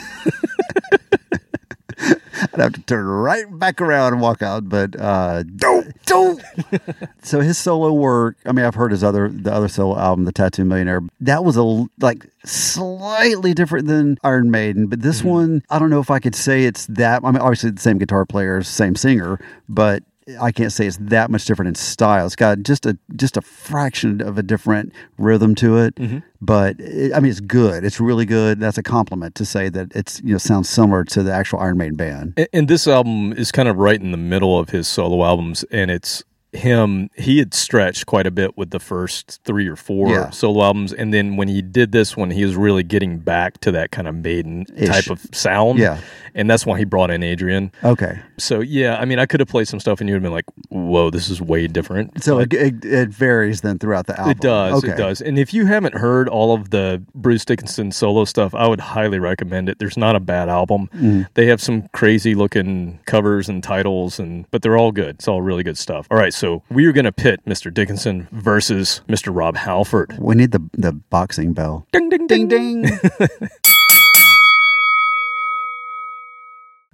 I'd have to turn right back around and walk out, but uh, don't, don't. So his solo work, I mean, I've heard his other, the other solo album, The Tattoo Millionaire. That was a, like, slightly different than Iron Maiden, but this mm-hmm. one, I don't know if I could say it's that, I mean, obviously the same guitar players, same singer, but I can't say it's that much different in style. It's got just a just a fraction of a different rhythm to it, mm-hmm. but it, I mean it's good. It's really good. That's a compliment to say that it's you know sounds similar to the actual Iron Maiden band. And, and this album is kind of right in the middle of his solo albums, and it's him. He had stretched quite a bit with the first three or four yeah. solo albums, and then when he did this one, he was really getting back to that kind of Maiden Ish. type of sound. Yeah. And that's why he brought in Adrian. Okay. So, yeah, I mean, I could have played some stuff and you would have been like, whoa, this is way different. So like, it, it varies then throughout the album. It does. Okay. It does. And if you haven't heard all of the Bruce Dickinson solo stuff, I would highly recommend it. There's not a bad album. Mm. They have some crazy looking covers and titles, and but they're all good. It's all really good stuff. All right. So we are going to pit Mister Dickinson versus Mister Rob Halford. We need the, the boxing bell. Ding, ding, ding, ding. ding.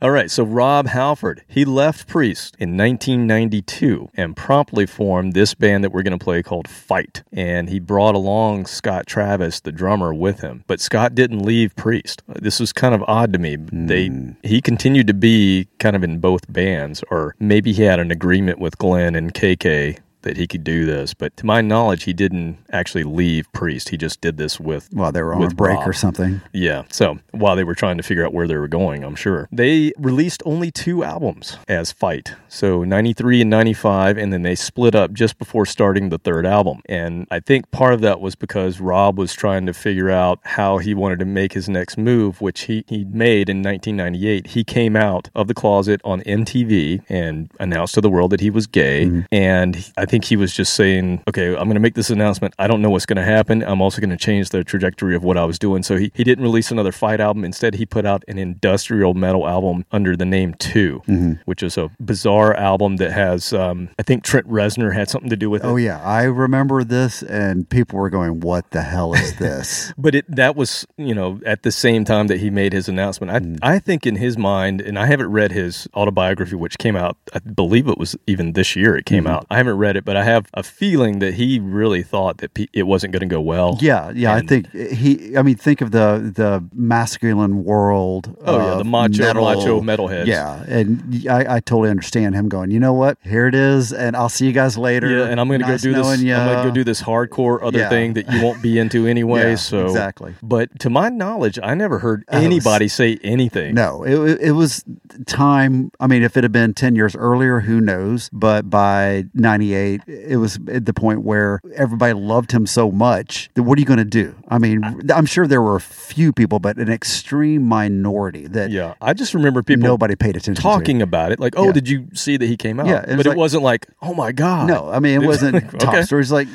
All right, so Rob Halford, he left Priest in nineteen ninety-two and promptly formed this band that we're going to play called Fight. And he brought along Scott Travis, the drummer, with him. But Scott didn't leave Priest. This was kind of odd to me. They mm. He continued to be kind of in both bands, or maybe he had an agreement with Glenn and K K that he could do this. But to my knowledge, he didn't actually leave Priest. He just did this with While they were on a break Rob. or something. Yeah. So while they were trying to figure out where they were going, I'm sure. They released only two albums as Fight. So ninety-three and ninety-five, and then they split up just before starting the third album. And I think part of that was because Rob was trying to figure out how he wanted to make his next move, which he, he made in nineteen ninety-eight. He came out of the closet on M T V and announced to the world that he was gay. Mm-hmm. And I I think he was just saying, okay, I'm going to make this announcement. I don't know what's going to happen. I'm also going to change the trajectory of what I was doing. So he, he didn't release another Fight album. Instead, he put out an industrial metal album under the name Two, mm-hmm. which is a bizarre album that has, um, I think Trent Reznor had something to do with it. Oh, yeah. I remember this, and people were going, what the hell is this? But it, that was, you know, at the same time that he made his announcement. I, mm. I think in his mind, and I haven't read his autobiography, which came out, I believe it was even this year it came mm-hmm. out. I haven't read it. But I have a feeling that he really thought that it wasn't going to go well. Yeah, yeah. And I think he. I mean, think of the the masculine world. Oh yeah, the macho metal, macho metalheads. Yeah, and I, I totally understand him going, you know what? Here it is, and I'll see you guys later. Yeah, and I'm going to nice go do this. Ya. I'm going to go do this hardcore other yeah. thing that you won't be into anyway. yeah, so exactly. But to my knowledge, I never heard anybody was, say anything. No, it it was time. I mean, if it had been ten years earlier, who knows? But by ninety-eight. It was at the point where everybody loved him so much that what are you going to do? I mean, I'm sure there were a few people, but an extreme minority that yeah. I just remember people nobody paid attention talking to. about it. Like, oh, yeah. did you see that he came out? Yeah, it but like, it wasn't like, oh my god. No, I mean, it wasn't top okay. stories. Like,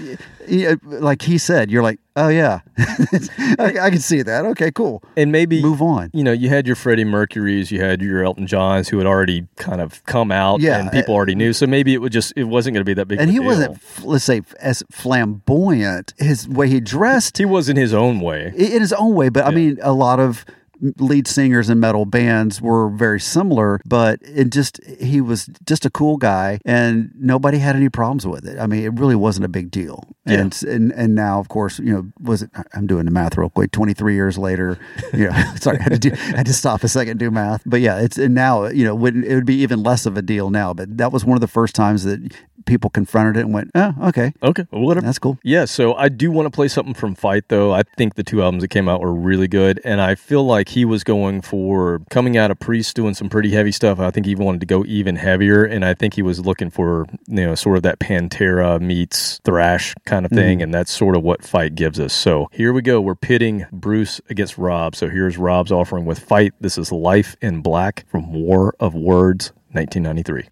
like he said, you're like, oh yeah, I, I can see that. Okay, cool. And maybe move on. You know, you had your Freddie Mercury's, you had your Elton Johns who had already kind of come out, yeah, and people uh, already knew. So maybe it would just it wasn't going to be that big. And he wasn't, let's say, as flamboyant. His way he dressed, he was in his own way. In his own way, but yeah. I mean, a lot of lead singers in metal bands were very similar, but it just he was just a cool guy, and nobody had any problems with it. I mean, it really wasn't a big deal. Yeah. And, and and now, of course, you know, was it? I'm doing the math real quick. twenty-three years later, you know, sorry, I had to do, I had to stop a second and do math. But yeah, it's and now you know, wouldn't it would be even less of a deal now? But that was one of the first times that people confronted it and went, oh, okay. Okay. Well, whatever. That's cool. Yeah, so I do want to play something from Fight, though. I think the two albums that came out were really good, and I feel like he was going for coming out of Priest doing some pretty heavy stuff. I think he wanted to go even heavier, and I think he was looking for, you know, sort of that Pantera meets thrash kind of thing, mm-hmm. and that's sort of what Fight gives us. So here we go. We're pitting Bruce against Rob. So here's Rob's offering with Fight. This is Life in Black from War of Words, nineteen ninety-three.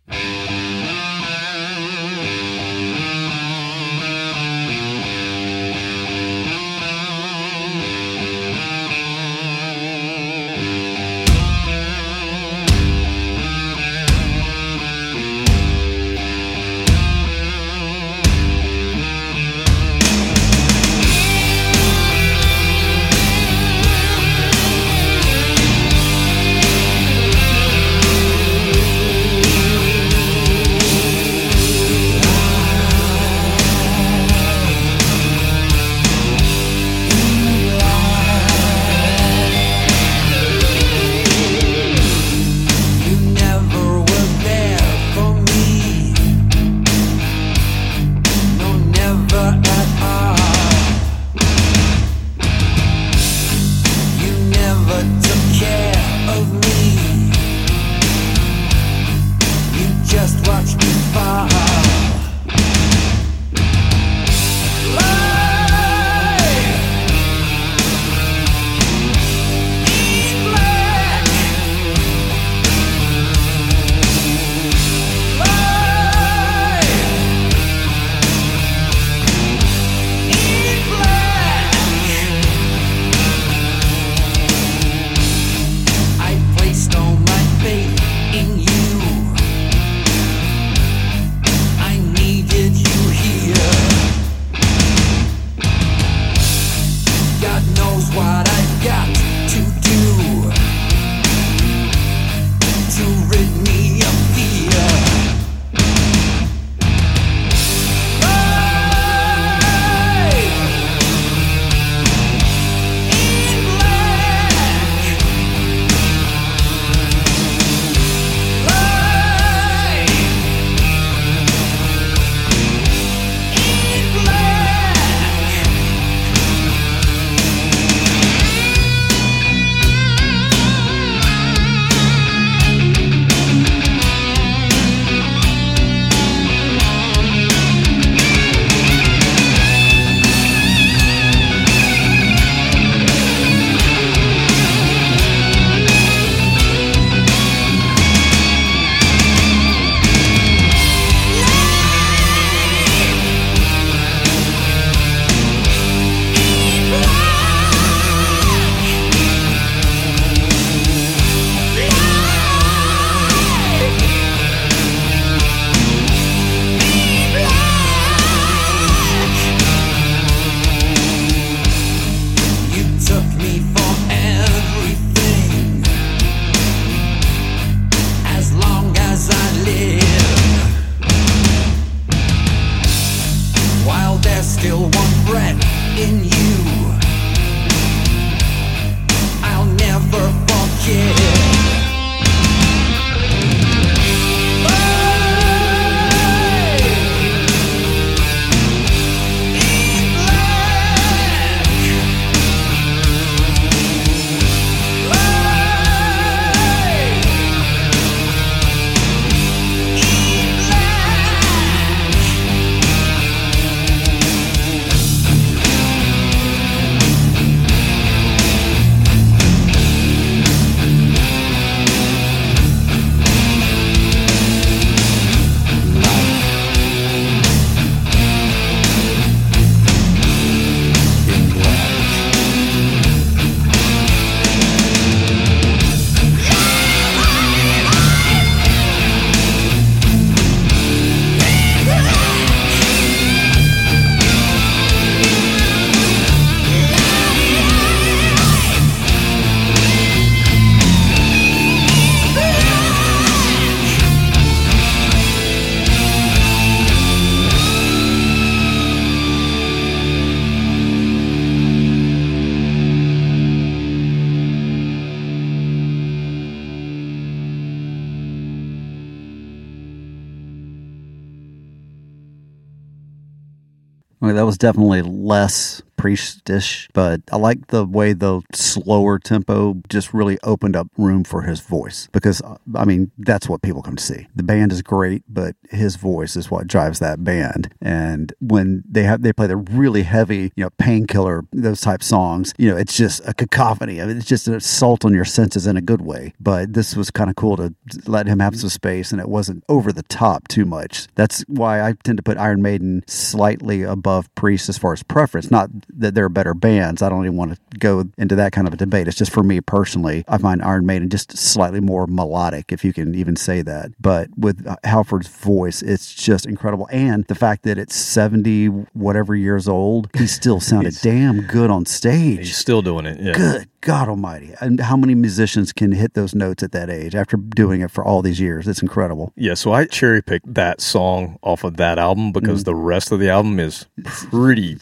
I mean, that was definitely less Priest-ish, but I like the way the slower tempo just really opened up room for his voice, because, I mean, that's what people come to see. The band is great, but his voice is what drives that band. And when they have they play the really heavy, you know, Painkiller, those type songs, you know, it's just a cacophony. I mean, it's just an assault on your senses in a good way. But this was kind of cool to let him have some space, and it wasn't over the top too much. That's why I tend to put Iron Maiden slightly above Priest as far as preference, not that they're better bands. I don't even want to go into that kind of a debate. It's just for me personally, I find Iron Maiden just slightly more melodic, if you can even say that. But with Halford's voice, it's just incredible. And the fact that it's seventy whatever years old, he still sounded damn good on stage. He's still doing it. Yeah. Good God almighty. And how many musicians can hit those notes at that age after doing it for all these years? It's incredible. Yeah, so I cherry picked that song off of that album because mm. the rest of the album is pretty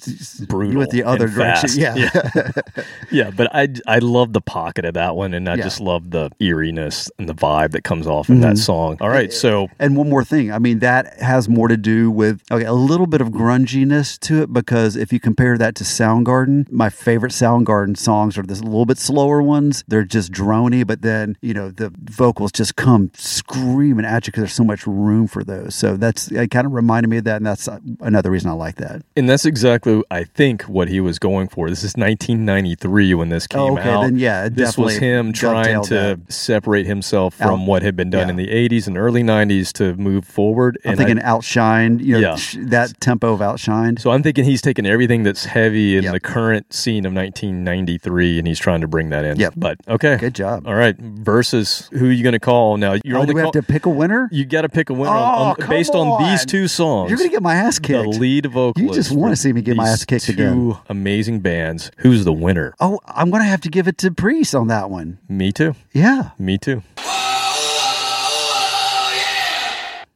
brutal. With the other direction, yeah. Yeah. yeah, but I, I love the pocket of that one, and I yeah. just love the eeriness and the vibe that comes off in mm-hmm. that song. All right, so... And one more thing. I mean, that has more to do with okay, a little bit of grunginess to it, because if you compare that to Soundgarden, my favorite Soundgarden songs are this little bit slower ones. They're just drony, but then, you know, the vocals just come screaming at you because there's so much room for those. So that's, it kind of reminded me of that, and that's another reason I like that. And that's exactly, I think, what he was going for. This is nineteen ninety-three when this came oh, okay. out. Then, yeah, this was him trying to that. separate himself from Out, what had been done yeah. in the eighties and early nineties to move forward. And I'm thinking I, Outshine, you know, yeah. that tempo of Outshine. So I'm thinking he's taking everything that's heavy in yep. the current scene of nineteen ninety-three, and he's trying to bring that in. Yep. But, okay. Good job. All right. Versus, who are you going to call now? You're oh, only do we call- have to pick a winner? You got to pick a winner oh, on, on, based on. on these two songs. You're going to get my ass kicked. The lead vocalist. You just want to see me get my ass kicked again. Two amazing bands. Who's the winner? Oh, I'm going to have to give it to Priest on that one. Me too. Yeah. Me too.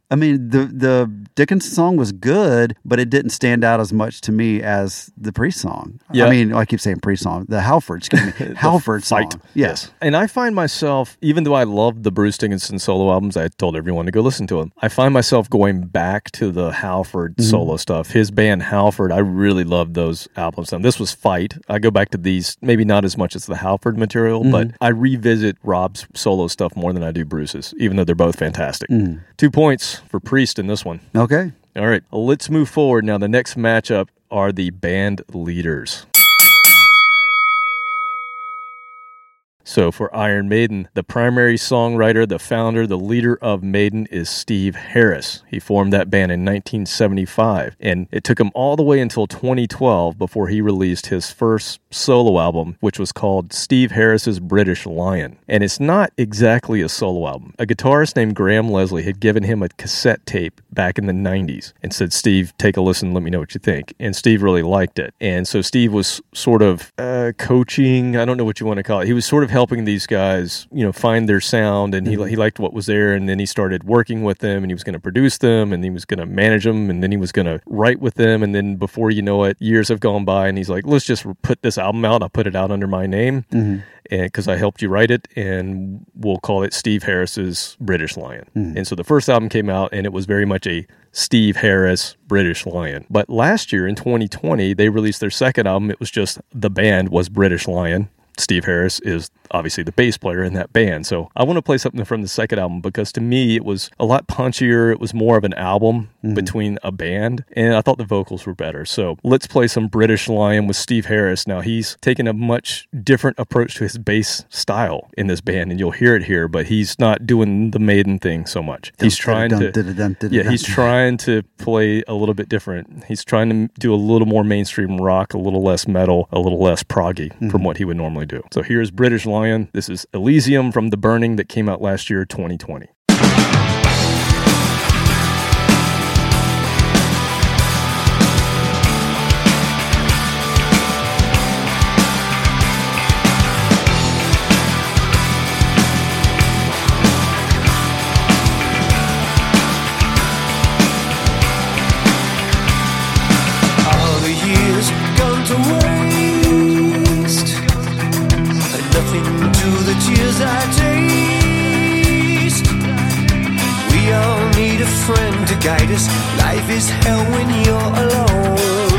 I mean, the the Dickinson song was good, but it didn't stand out as much to me as the Priest song. Yep. I mean, I keep saying Priest song, the Halford, excuse me, Halford song. Yes. yes. And I find myself, even though I love the Bruce Dickinson solo albums, I told everyone to go listen to them, I find myself going back to the Halford mm-hmm. solo stuff. His band Halford, I really loved those albums. And this was Fight. I go back to these, maybe not as much as the Halford material, mm-hmm. but I revisit Rob's solo stuff more than I do Bruce's, even though they're both fantastic. Mm. Two points for Priest in this one. Okay. All right. Let's move forward. Now, the next matchup are the band leaders. So for Iron Maiden, the primary songwriter, the founder, the leader of Maiden is Steve Harris. He formed that band in nineteen seventy-five, and it took him all the way until twenty twelve before he released his first solo album, which was called Steve Harris's British Lion. And it's not exactly a solo album. A guitarist named Graham Leslie had given him a cassette tape back in the nineties and said, Steve, take a listen, let me know what you think. And Steve really liked it. And so Steve was sort of uh, coaching, I don't know what you want to call it. He was sort of helping these guys, you know, find their sound, and he he liked what was there, and then he started working with them, and he was going to produce them, and he was going to manage them, and then he was going to write with them, and then before you know it, years have gone by, and he's like, let's just put this album out. I'll put it out under my name, mm-hmm. and because I helped you write it, and we'll call it Steve Harris's British Lion. Mm-hmm. And so the first album came out, and it was very much a Steve Harris British Lion. But last year in twenty twenty, they released their second album. It was just, the band was British Lion. Steve Harris is obviously the bass player in that band. So I want to play something from the second album, because to me it was a lot punchier. It was more of an album mm-hmm. between a band, and I thought the vocals were better. So let's play some British Lion with Steve Harris. Now, he's taken a much different approach to his bass style in this band, and you'll hear it here, but he's not doing the Maiden thing so much. He's trying to yeah, he's trying to play a little bit different. He's trying to do a little more mainstream rock, a little less metal, a little less proggy mm-hmm. from what he would normally do. So here's British Lion. This is Elysium from The Burning that came out last year, twenty twenty. Friend to guide us. Life is hell when you're alone.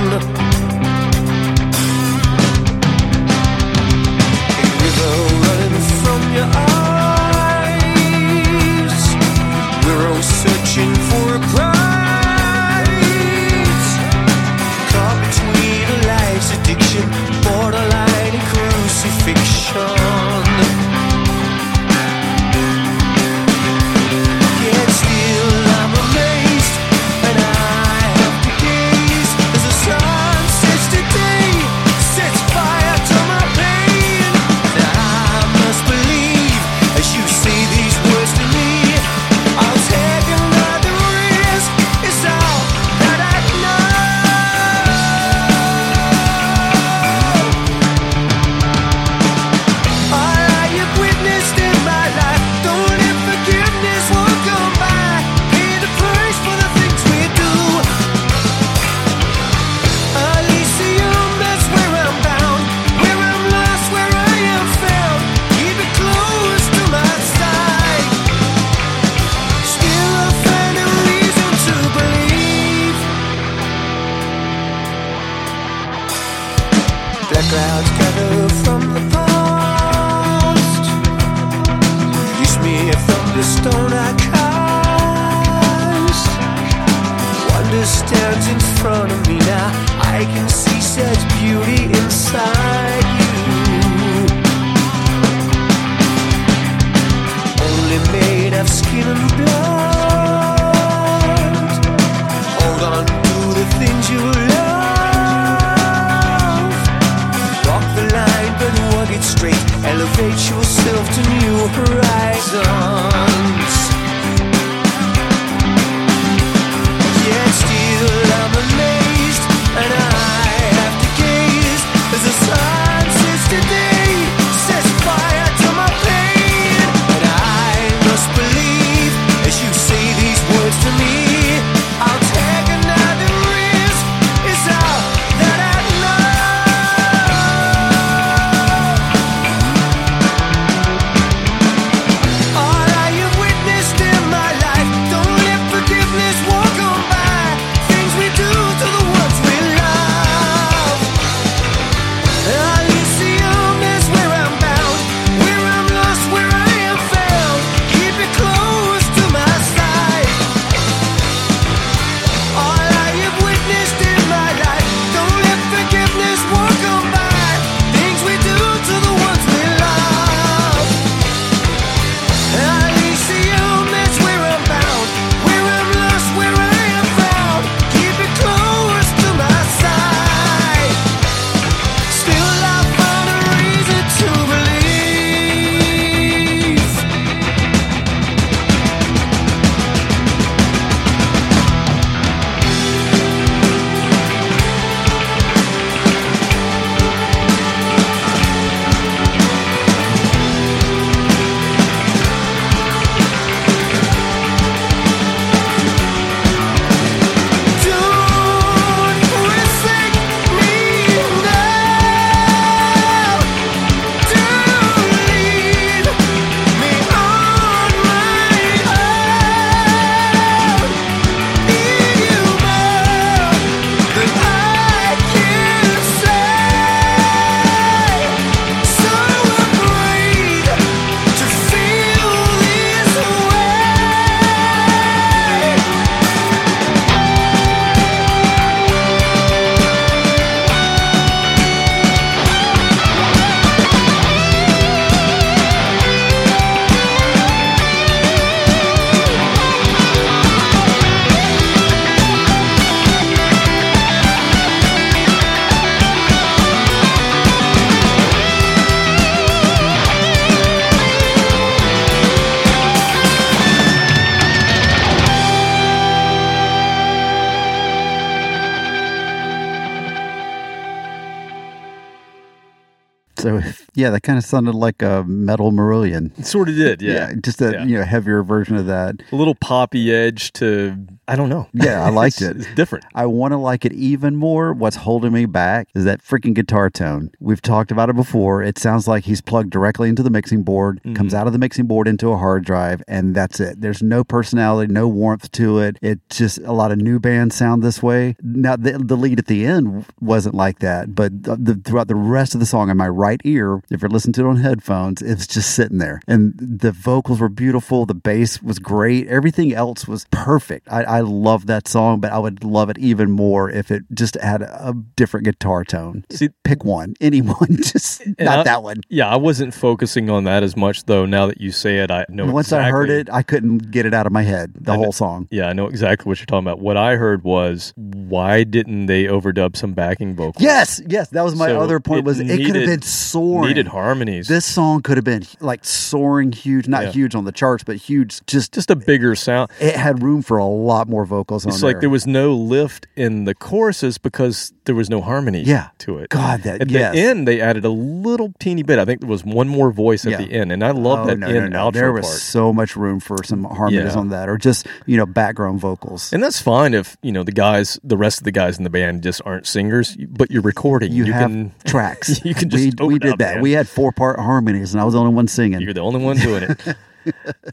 Yeah, that kind of sounded like a metal Marillion. It sort of did, yeah. yeah just a yeah. you know, heavier version of that. A little poppy edge to, I don't know. Yeah, I liked it's, it. It's different. I want to like it even more. What's holding me back is that freaking guitar tone. We've talked about it before. It sounds like he's plugged directly into the mixing board, mm-hmm. comes out of the mixing board into a hard drive, and that's it. There's no personality, no warmth to it. It's just a lot of new bands sound this way. Now, the, the lead at the end wasn't like that, but the, the, throughout the rest of the song in my right ear, if you're listening to it on headphones, it's just sitting there. And the vocals were beautiful. The bass was great. Everything else was perfect. I, I love that song, but I would love it even more if it just had a, a different guitar tone. See, pick one, any one, just not I, that one. Yeah, I wasn't focusing on that as much, though. Now that you say it, I know Once exactly. Once I heard it, I couldn't get it out of my head, the I whole know, song. Yeah, I know exactly what you're talking about. What I heard was, why didn't they overdub some backing vocals? Yes, yes. That was my so other point, it was needed, it could have been soaring. Harmonies. This song could have been like soaring huge, not yeah. huge on the charts, but huge. Just just a bigger sound. It had room for a lot more vocals on it. It's like there. there was no lift in the choruses because there was no harmony yeah. to it. God, that, At yes. the end, they added a little teeny bit. I think there was one more voice at yeah. the end, and I love oh, that no, end no, no. outro There was part. so much room for some harmonies yeah. on that, or just, you know, background vocals. And that's fine if, you know, the guys, the rest of the guys in the band just aren't singers, but you're recording. You, you have can, tracks. You can just We, we did up, that. Man. We had four-part harmonies, and I was the only one singing. You're the only one doing it.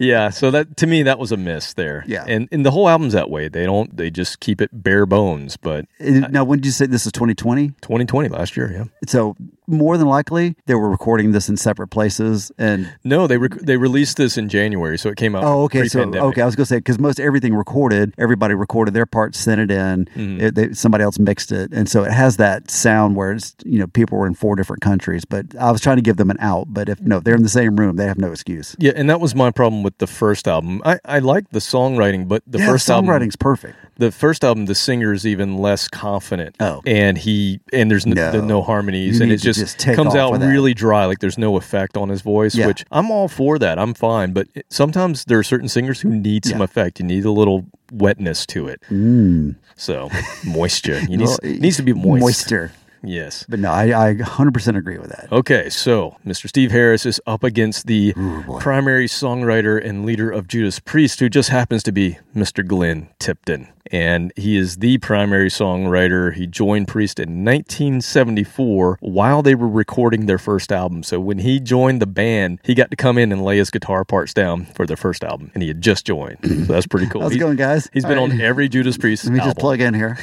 Yeah, so that to me, that was a miss there. Yeah, and and the whole album's that way. They don't. They just keep it bare bones. But I, now, when did you say this is twenty twenty? twenty twenty, last year. Yeah. So more than likely, they were recording this in separate places. And no, they rec- they released this in January, so it came out. Oh, okay. So okay, I was gonna say because most everything recorded, everybody recorded their part, sent it in. Mm-hmm. It, they, somebody else mixed it, and so it has that sound where it's, you know, people were in four different countries. But I was trying to give them an out. But if no, they're in the same room, they have no excuse. Yeah, and that was my. My problem with the first album. I, I like the songwriting, but the yeah, first album songwriting's perfect. The first album, the singer is even less confident. Oh, and he and there's no, no, no harmonies, and it just, just comes out really dry. Like there's no effect on his voice, yeah. which I'm all for that. I'm fine, but it, sometimes there are certain singers who need some yeah. effect. You need a little wetness to it. Mm. So moisture. You need, well, it needs to be moist. Moisture. Yes. But no, I, I one hundred percent agree with that. Okay, so Mister Steve Harris is up against the Ooh, primary songwriter and leader of Judas Priest, who just happens to be Mister Glenn Tipton. And he is the primary songwriter. He joined Priest in nineteen seventy-four while they were recording their first album. So when he joined the band, he got to come in and lay his guitar parts down for their first album. And he had just joined. So that's pretty cool. How's it going, guys? He's All been right. on every Judas Priest album. Let me just plug in here.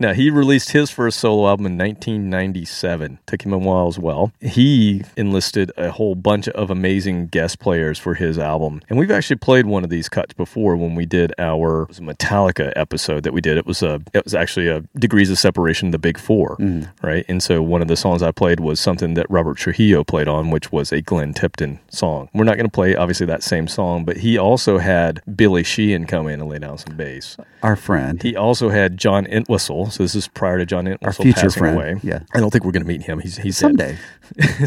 Now, he released his first solo album in nineteen ninety-seven. Took him a while as well. He enlisted a whole bunch of amazing guest players for his album. And we've actually played one of these cuts before when we did our Metallica episode that we did. It was a it was actually a Degrees of Separation, the Big Four, mm. right? And so one of the songs I played was something that Robert Trujillo played on, which was a Glenn Tipton song. We're not going to play obviously that same song, but he also had Billy Sheehan come in and lay down some bass. Our friend. He also had John Entwistle. So this is prior to John Entwistle Our future passing friend. away. Yeah, I don't think we're going to meet him. He's he's someday,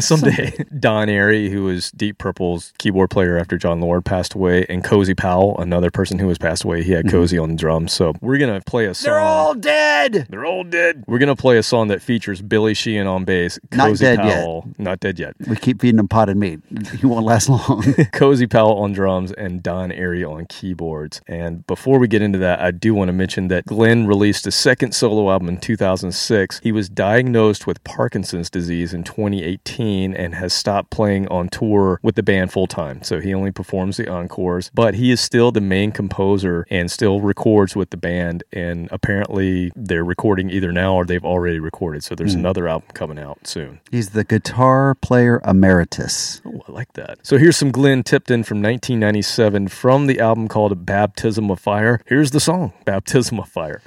someday. someday. Don Airey, who was Deep Purple's keyboard player after John Lord passed away, and Cozy Powell, another person who has passed away. He had Cozy mm-hmm. on the drums. So we're going to play a song. They're all dead. They're all dead. We're going to play a song that features Billy Sheehan on bass. Cozy Not dead Powell, yet. Not dead yet. We keep feeding him potted meat. He won't last long. Cozy Powell on drums and Don Airey on keyboards. And before we get into that, I do want to mention that Glenn released a second solo album in two thousand six. He was diagnosed with Parkinson's disease in twenty eighteen and has stopped playing on tour with the band full time. So he only performs the encores, but he is still the main composer and still records with the band, and apparently they're recording either now or they've already recorded, so there's mm. another album coming out soon. He's the guitar player emeritus. Oh, I like that. So here's some Glenn Tipton from nineteen ninety-seven from the album called Baptism of Fire. Here's the song, Baptism of Fire.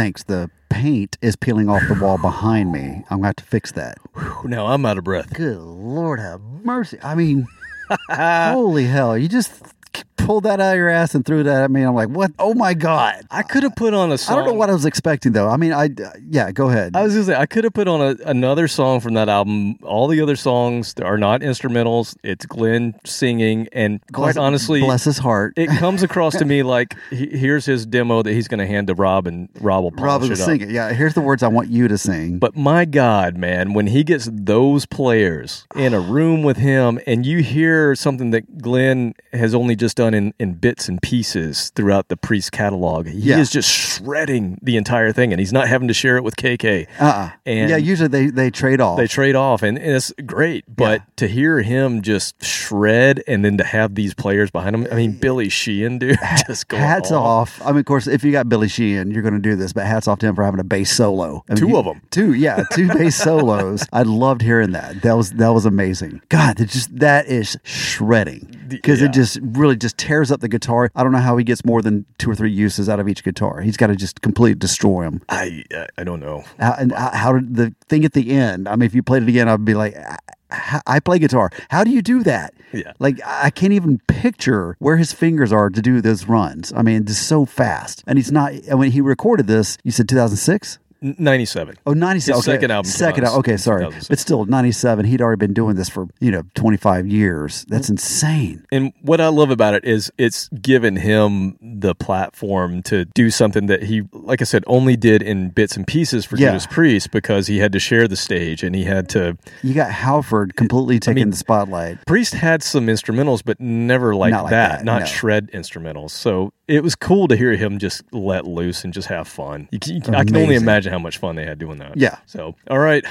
thinks the paint is peeling off the wall behind me. I'm going to have to fix that. Now I'm out of breath. Good Lord, have mercy. I mean, holy hell. You just pulled that out of your ass and threw that at me. I'm like, what? Oh, my God. I could have put on a song. I don't know what I was expecting, though. I mean, I uh, yeah, go ahead. I was going to say, I could have put on a, another song from that album. All the other songs are not instrumentals. It's Glenn singing. And quite bless, honestly, bless his heart. It comes across to me like, he, here's his demo that he's going to hand to Rob, and Rob will polish Rob will it sing up. It. Yeah, here's the words I want you to sing. But my God, man, when he gets those players in a room with him, and you hear something that Glenn has only just done in, in bits and pieces throughout the Priest catalog. He yeah. is just shredding the entire thing, and he's not having to share it with K K. Uh-uh. And yeah, usually they, they trade off. They trade off, and, and it's great, but yeah. to hear him just shred and then to have these players behind him, I mean, Billy Sheehan, dude, just going Hats off. off. I mean, of course, if you got Billy Sheehan, you're going to do this, but hats off to him for having a bass solo. I mean, two he, of them. Two, yeah, two bass solos. I loved hearing that. That was that was amazing. God, that just that is shredding, because yeah. it just really just tears up the guitar. I don't know how he gets more than two or three uses out of each guitar. He's got to just completely destroy them. I I don't know. How, and how did the thing at the end? I mean, if you played it again, I'd be like, I, I play guitar. How do you do that? Yeah. Like, I can't even picture where his fingers are to do those runs. I mean, just so fast. And he's not, and when he recorded this, you said two thousand six? ninety-seven. Oh, ninety-seven. His okay. Second album. Second album. Okay, sorry. But still, ninety-seven. He'd already been doing this for, you know, twenty-five years. That's insane. And what I love about it is it's given him the platform to do something that he, like I said, only did in bits and pieces for yeah. Judas Priest, because he had to share the stage and he had to... You got Halford completely it, taking I mean, the spotlight. Priest had some instrumentals, but never like, not like that. that. Not no. shred instrumentals. So... It was cool to hear him just let loose and just have fun. You, you, I can only imagine how much fun they had doing that. Yeah. So, all right,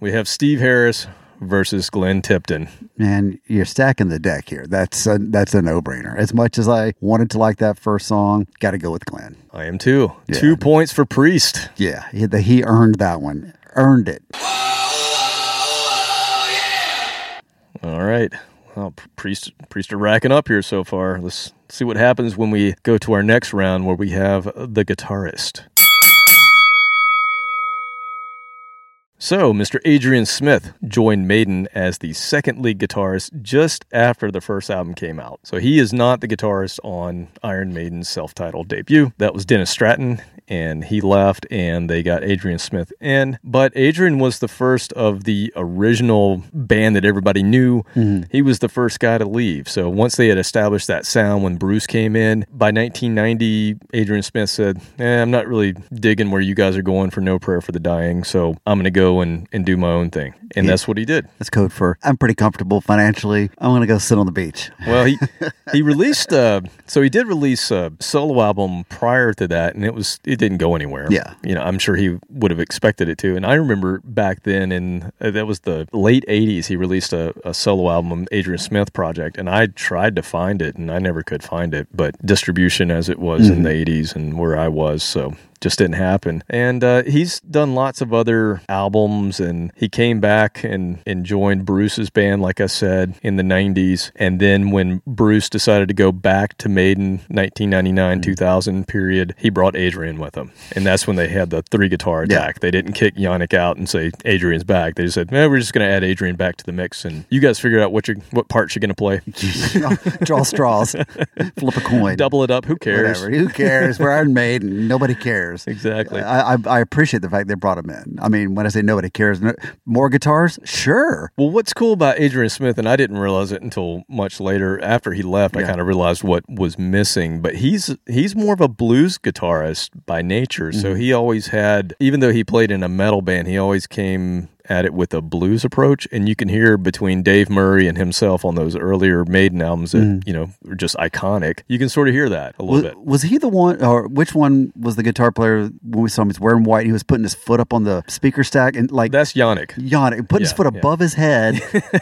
we have Steve Harris versus Glenn Tipton. Man, you're stacking the deck here. That's a, that's a no-brainer. As much as I wanted to like that first song, got to go with Glenn. I am too. Yeah. Two points for Priest. Yeah, he, the, he earned that one. Earned it. Oh, oh, yeah. All right. Well, Priest, Priest are racking up here so far. Let's see what happens when we go to our next round, where we have the guitarist. So, Mister Adrian Smith joined Maiden as the second lead guitarist just after the first album came out. So he is not the guitarist on Iron Maiden's self-titled debut. That was Dennis Stratton, and he left, and they got Adrian Smith in. But Adrian was the first of the original band that everybody knew. Mm-hmm. He was the first guy to leave. So once they had established that sound when Bruce came in, by nineteen ninety, Adrian Smith said, eh, I'm not really digging where you guys are going for No Prayer for the Dying, so I'm going to go and, and do my own thing. And yeah. that's what he did. That's code for, I'm pretty comfortable financially. I'm going to go sit on the beach. Well, he he released, uh, so he did release a solo album prior to that, and it was... It It didn't go anywhere. Yeah. You know, I'm sure he would have expected it to. And I remember back then, in uh, that was the late eighties, he released a, a solo album, Adrian Smith Project, and I tried to find it, and I never could find it. But distribution as it was mm-hmm. in the eighties and where I was, so... just didn't happen. And uh, he's done lots of other albums, and he came back and, and joined Bruce's band, like I said, in the nineties. And then when Bruce decided to go back to Maiden, nineteen ninety-nine two thousand mm-hmm. period, he brought Adrian with him. And that's when they had the three-guitar attack. Yeah. They didn't kick Yannick out and say, Adrian's back. They just said, man, we're just going to add Adrian back to the mix, and you guys figure out what you're, what parts you're going to play. Draw straws. Flip a coin. Double it up. Who cares? Whatever. Who cares? We're Iron Maiden. Nobody cares. Exactly. I, I I appreciate the fact they brought him in. I mean, when I say nobody cares, no, more guitars? Sure. Well, what's cool about Adrian Smith, and I didn't realize it until much later after he left, yeah. I kind of realized what was missing, but he's he's more of a blues guitarist by nature. Mm-hmm. So he always had, even though he played in a metal band, he always came... at it with a blues approach, and you can hear between Dave Murray and himself on those earlier Maiden albums that, mm. you know, are just iconic. You can sort of hear that a little was, bit. Was he the one, or which one was the guitar player when we saw him? He's wearing white, and he was putting his foot up on the speaker stack, and like... That's Yannick. Yannick, putting yeah, his foot yeah. above his head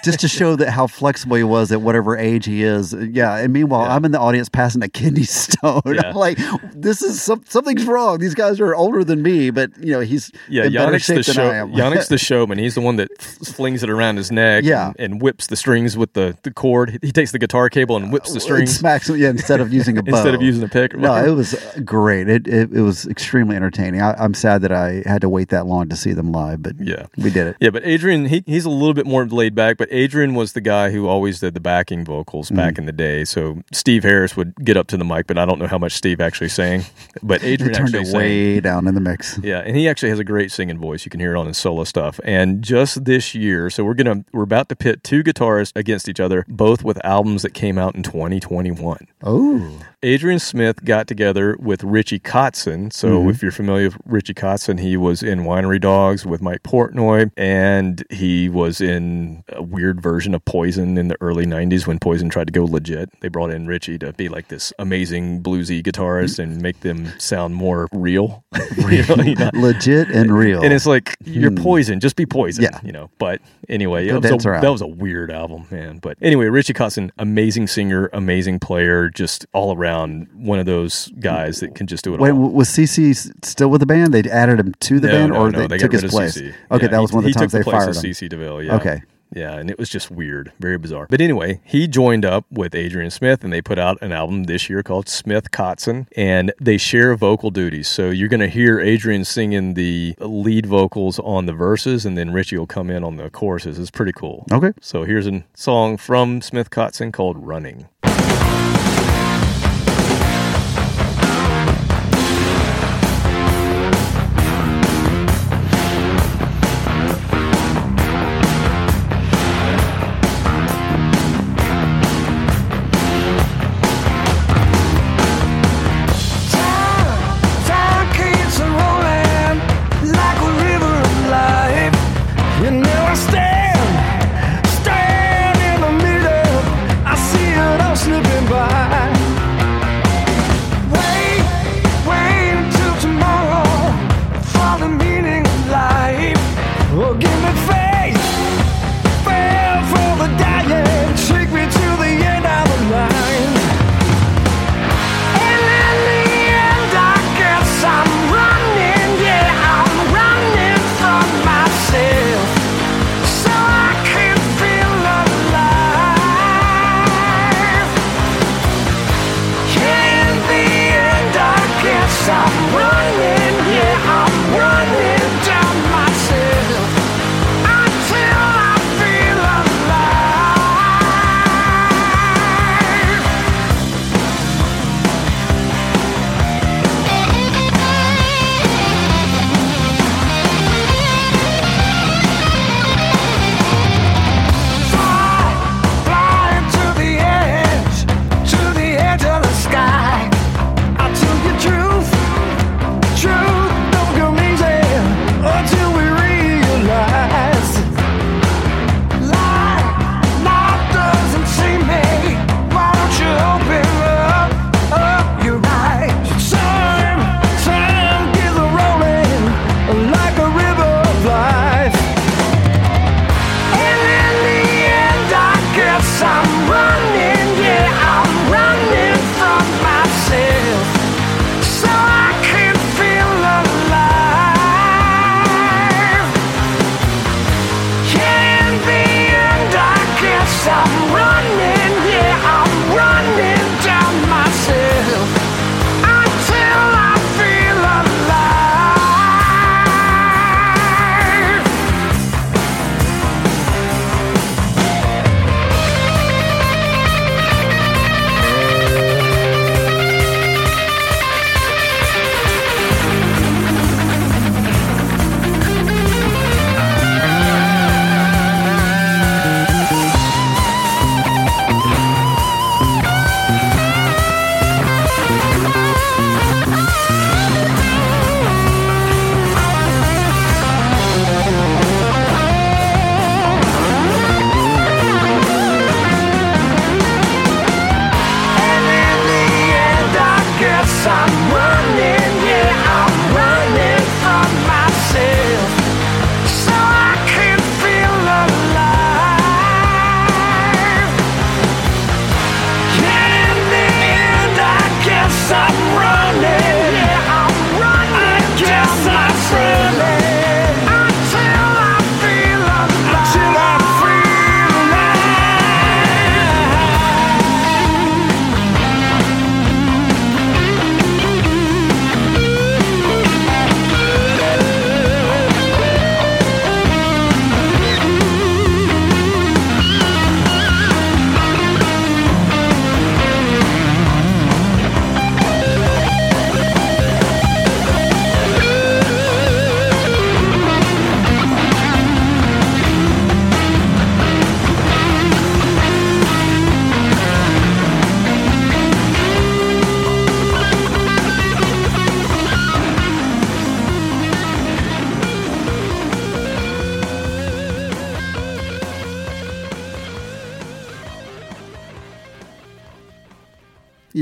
just to show that how flexible he was at whatever age he is. Yeah, and meanwhile, yeah. I'm in the audience passing a kidney stone. Yeah. I'm like, this is, some, something's wrong. These guys are older than me, but, you know, he's yeah, in Yannick's better shape the than show, I am. Yannick's the showman. Robin. He's the one that flings it around his neck yeah. and, and whips the strings with the, the cord. He takes the guitar cable and whips the strings. It smacks yeah, instead of using a bow. Instead of using a pick. No, it was great. It it, it was extremely entertaining. I, I'm sad that I had to wait that long to see them live, but yeah. we did it. Yeah, but Adrian, he, he's a little bit more laid back, but Adrian was the guy who always did the backing vocals mm. back in the day. So Steve Harris would get up to the mic, but I don't know how much Steve actually sang. But Adrian turned actually it way sang. Down in the mix. Yeah, and he actually has a great singing voice. You can hear it on his solo stuff. And just this year, so we're gonna we're about to pit two guitarists against each other, both with albums that came out in twenty twenty-one. Oh. Adrian Smith got together with Richie Kotzen. So mm-hmm. if you're familiar with Richie Kotzen, he was in Winery Dogs with Mike Portnoy, and he was in a weird version of Poison in the early nineties when Poison tried to go legit. They brought in Richie to be like this amazing bluesy guitarist and make them sound more real. you know, you know? Legit and real. And it's like, you're hmm. Poison, just be Poison. Yeah. You know. But anyway, it was a, that was a weird album, man. But anyway, Richie Kotzen, amazing singer, amazing player, just all around. One of those guys that can just do it Wait, all. Was C C still with the band? They added him to the no, band, or no, no, they, they took his place? C C. Okay, yeah, that was he, one of the times they fired him. He took the place of C C DeVille, yeah. Okay. Yeah, and it was just weird, very bizarre. But anyway, he joined up with Adrian Smith, and they put out an album this year called Smith Kotzen, and they share vocal duties. So you're going to hear Adrian singing the lead vocals on the verses, and then Richie will come in on the choruses. It's pretty cool. Okay. So here's a song from Smith Kotzen called Running.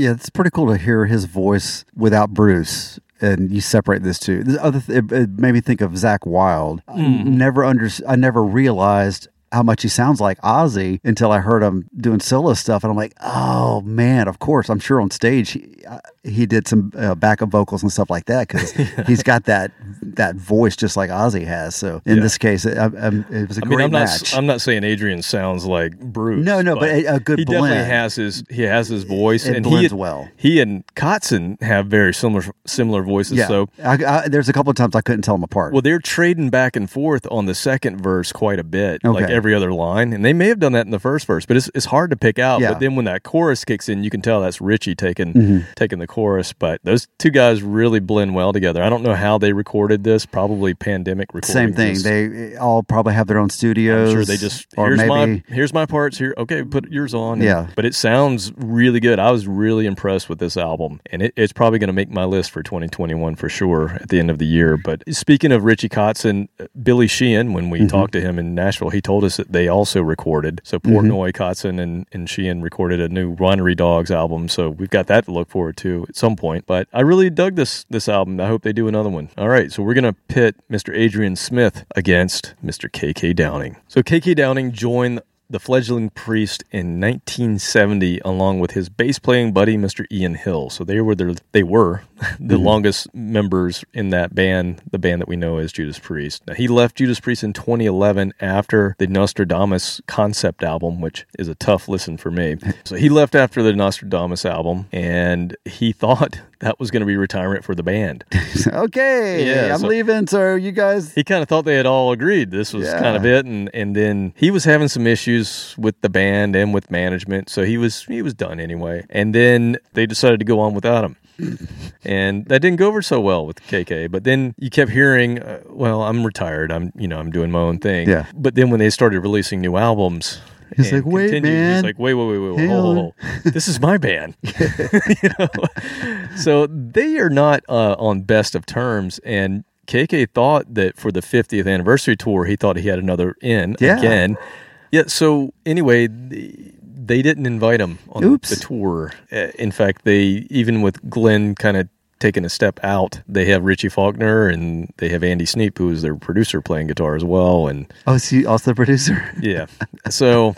yeah, it's pretty cool to hear his voice without Bruce. And you separate this two. The other th- it made me think of Zakk Wylde. Mm. I never under I never realized how much he sounds like Ozzy until I heard him doing solo stuff, and I'm like, oh man, of course. I'm sure on stage he, uh, he did some uh, backup vocals and stuff like that because yeah. he's got that that voice just like Ozzy has. So in yeah. this case, it, I, I'm, it was a I great mean, I'm match. Not, I'm not saying Adrian sounds like Bruce. No, no, but, but a, a good he blend. He definitely has his he has his voice it, it and blends he, well. He and Kotzen have very similar similar voices. Yeah. So I, I, there's a couple of times I couldn't tell them apart. Well, they're trading back and forth on the second verse quite a bit. Okay. Like every Every other line, and they may have done that in the first verse, but it's it's hard to pick out. Yeah. But then when that chorus kicks in, you can tell that's Richie taking mm-hmm. taking the chorus. But those two guys really blend well together. I don't know how they recorded this. Probably pandemic recording. Same thing. This. They all probably have their own studios. I'm sure they just or here's maybe, my here's my parts here. Okay, put yours on. Yeah. And, but it sounds really good. I was really impressed with this album, and it, it's probably going to make my list for twenty twenty-one for sure at the end of the year. But speaking of Richie Kotzen, Billy Sheehan, when we mm-hmm. talked to him in Nashville, he told us that they also recorded. So Portnoy, mm-hmm. Kotzen, and, and Sheehan recorded a new Winery Dogs album. So we've got that to look forward to at some point. But I really dug this this album. I hope they do another one. All right, so we're going to pit Mister Adrian Smith against Mister K K Downing. So K K Downing joined the fledgling Priest in nineteen seventy along with his bass playing buddy Mister Ian Hill. So they were their, they were the mm-hmm. longest members in that band, the band that we know as Judas Priest. Now, he left Judas Priest in twenty eleven after the Nostradamus concept album, which is a tough listen for me. So he left after the Nostradamus album, and he thought that was going to be retirement for the band. okay, yeah, I'm so leaving, so you guys... He kind of thought they had all agreed. This was yeah. kind of it, and, and then he was having some issues with the band and with management, so he was he was done anyway. And then they decided to go on without him. And that didn't go over so well with K K, but then you kept hearing, uh, well, I'm retired, I'm you know I'm doing my own thing. Yeah. But then when they started releasing new albums... He's like, wait, continued. man. He's like, wait, wait, wait, wait, wait. Hold, hold, hold. This is my band. you know? So they are not uh, on best of terms. And K K thought that for the fiftieth anniversary tour, he thought he had another in yeah. again. Yeah. So anyway, the, they didn't invite him on Oops. the tour. In fact, they, even with Glenn kind of taking a step out, they have Richie Faulkner and they have Andy Sneap, who is their producer, playing guitar as well. And oh, is he also the producer? yeah. So,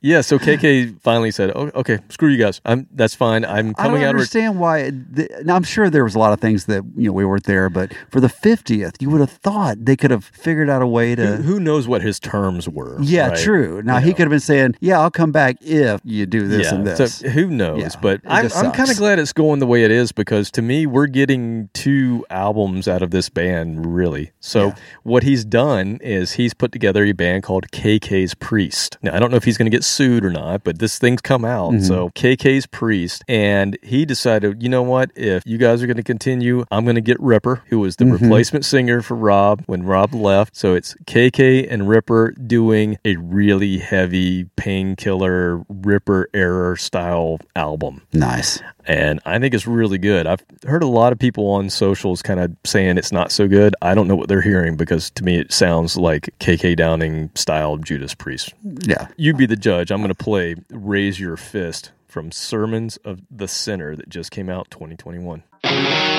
yeah. So K K finally said, "Oh, okay, screw you guys. I'm that's fine. I'm coming out." I don't out understand re- why. The, now, I'm sure there was a lot of things that you know we weren't there, but for the fiftieth, you would have thought they could have figured out a way to. Who, who knows what his terms were? Yeah, right? True. Now you he know. could have been saying, "Yeah, I'll come back if you do this yeah, and this." So who knows? Yeah, but I'm, I'm kind of glad it's going the way it is because to me, we're getting two albums out of this band, really. So yeah. what he's done is he's put together a band called K K's Priest. Now, I don't know if he's going to get sued or not, but this thing's come out. Mm-hmm. So K K's Priest. And he decided, you know what? If you guys are going to continue, I'm going to get Ripper, who was the mm-hmm. replacement singer for Rob when Rob left. So it's K K and Ripper doing a really heavy Painkiller Ripper era style album. Nice. And I think it's really good. I've heard a lot of people on socials kind of saying it's not so good. I don't know what they're hearing because to me it sounds like K K Downing style Judas Priest. Yeah. You be the judge. I'm going to play Raise Your Fist from Sermons of the Sinner that just came out twenty twenty-one. Yeah!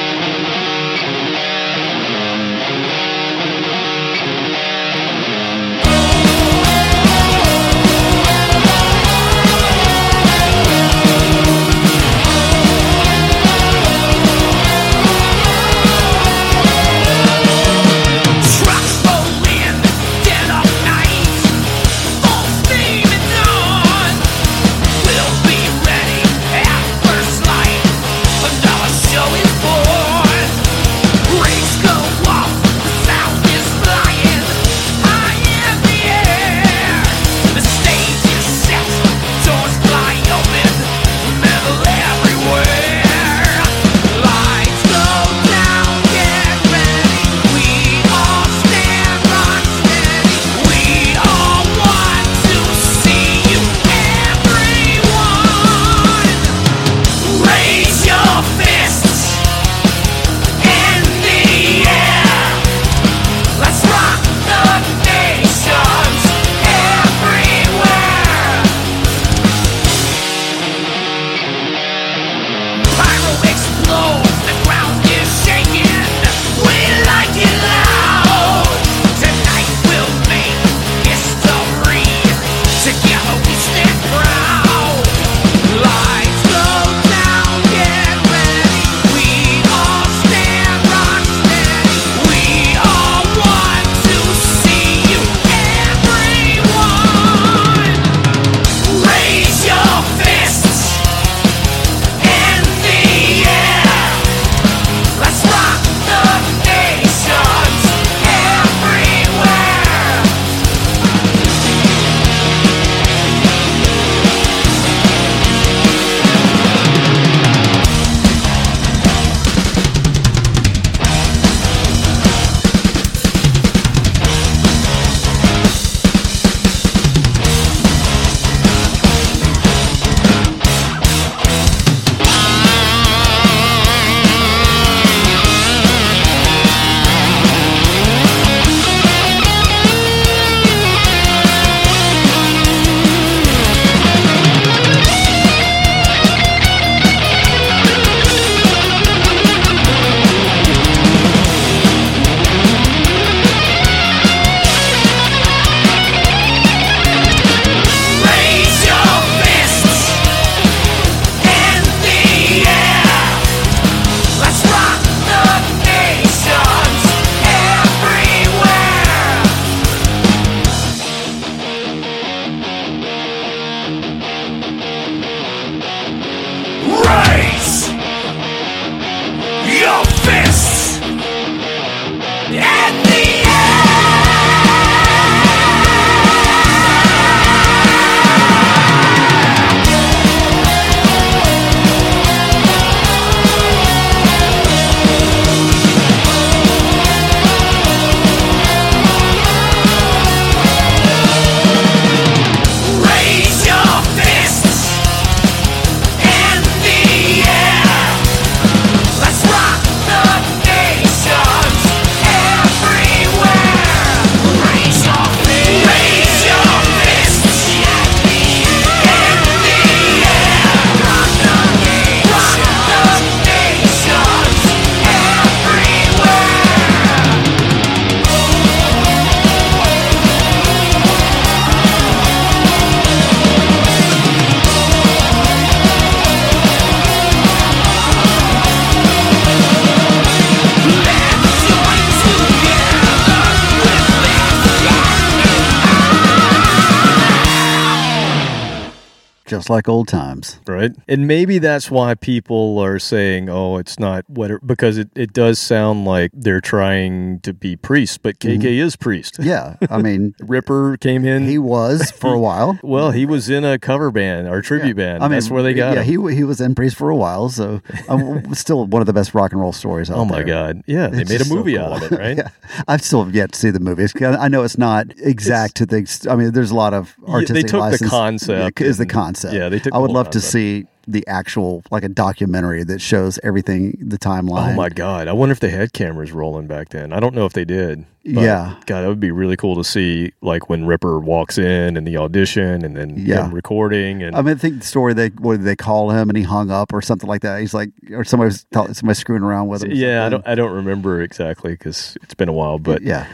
just like old times. Right. And maybe that's why people are saying, oh, it's not whatever, because it, it does sound like they're trying to be Priest, but K K mm-hmm. is Priest. Yeah. I mean, Ripper came in. He was for a while. Well, he was in a cover band or tribute yeah. band. I mean, that's where they got yeah, him. Yeah, he, he was in Priest for a while. So um, still one of the best rock and roll stories out there. Oh, my there. God. Yeah. They it's made a movie so cool. out of it, right? yeah. I've still yet to see the movie. I know it's not exact it's, to things. I mean, there's a lot of artistic yeah, they took license. The concept. Yeah, is the concept. Yeah, they took I would love concept. To see the actual, like a documentary that shows everything, the timeline. Oh, my God. I wonder if they had cameras rolling back then. I don't know if they did. But yeah. God, that would be really cool to see, like when Ripper walks in and the audition and then yeah. him recording. And I mean, I think the story, they what did they call him and he hung up or something like that? He's like, or somebody was t- somebody screwing around with him. Yeah, I don't, I don't remember exactly because it's been a while, but yeah.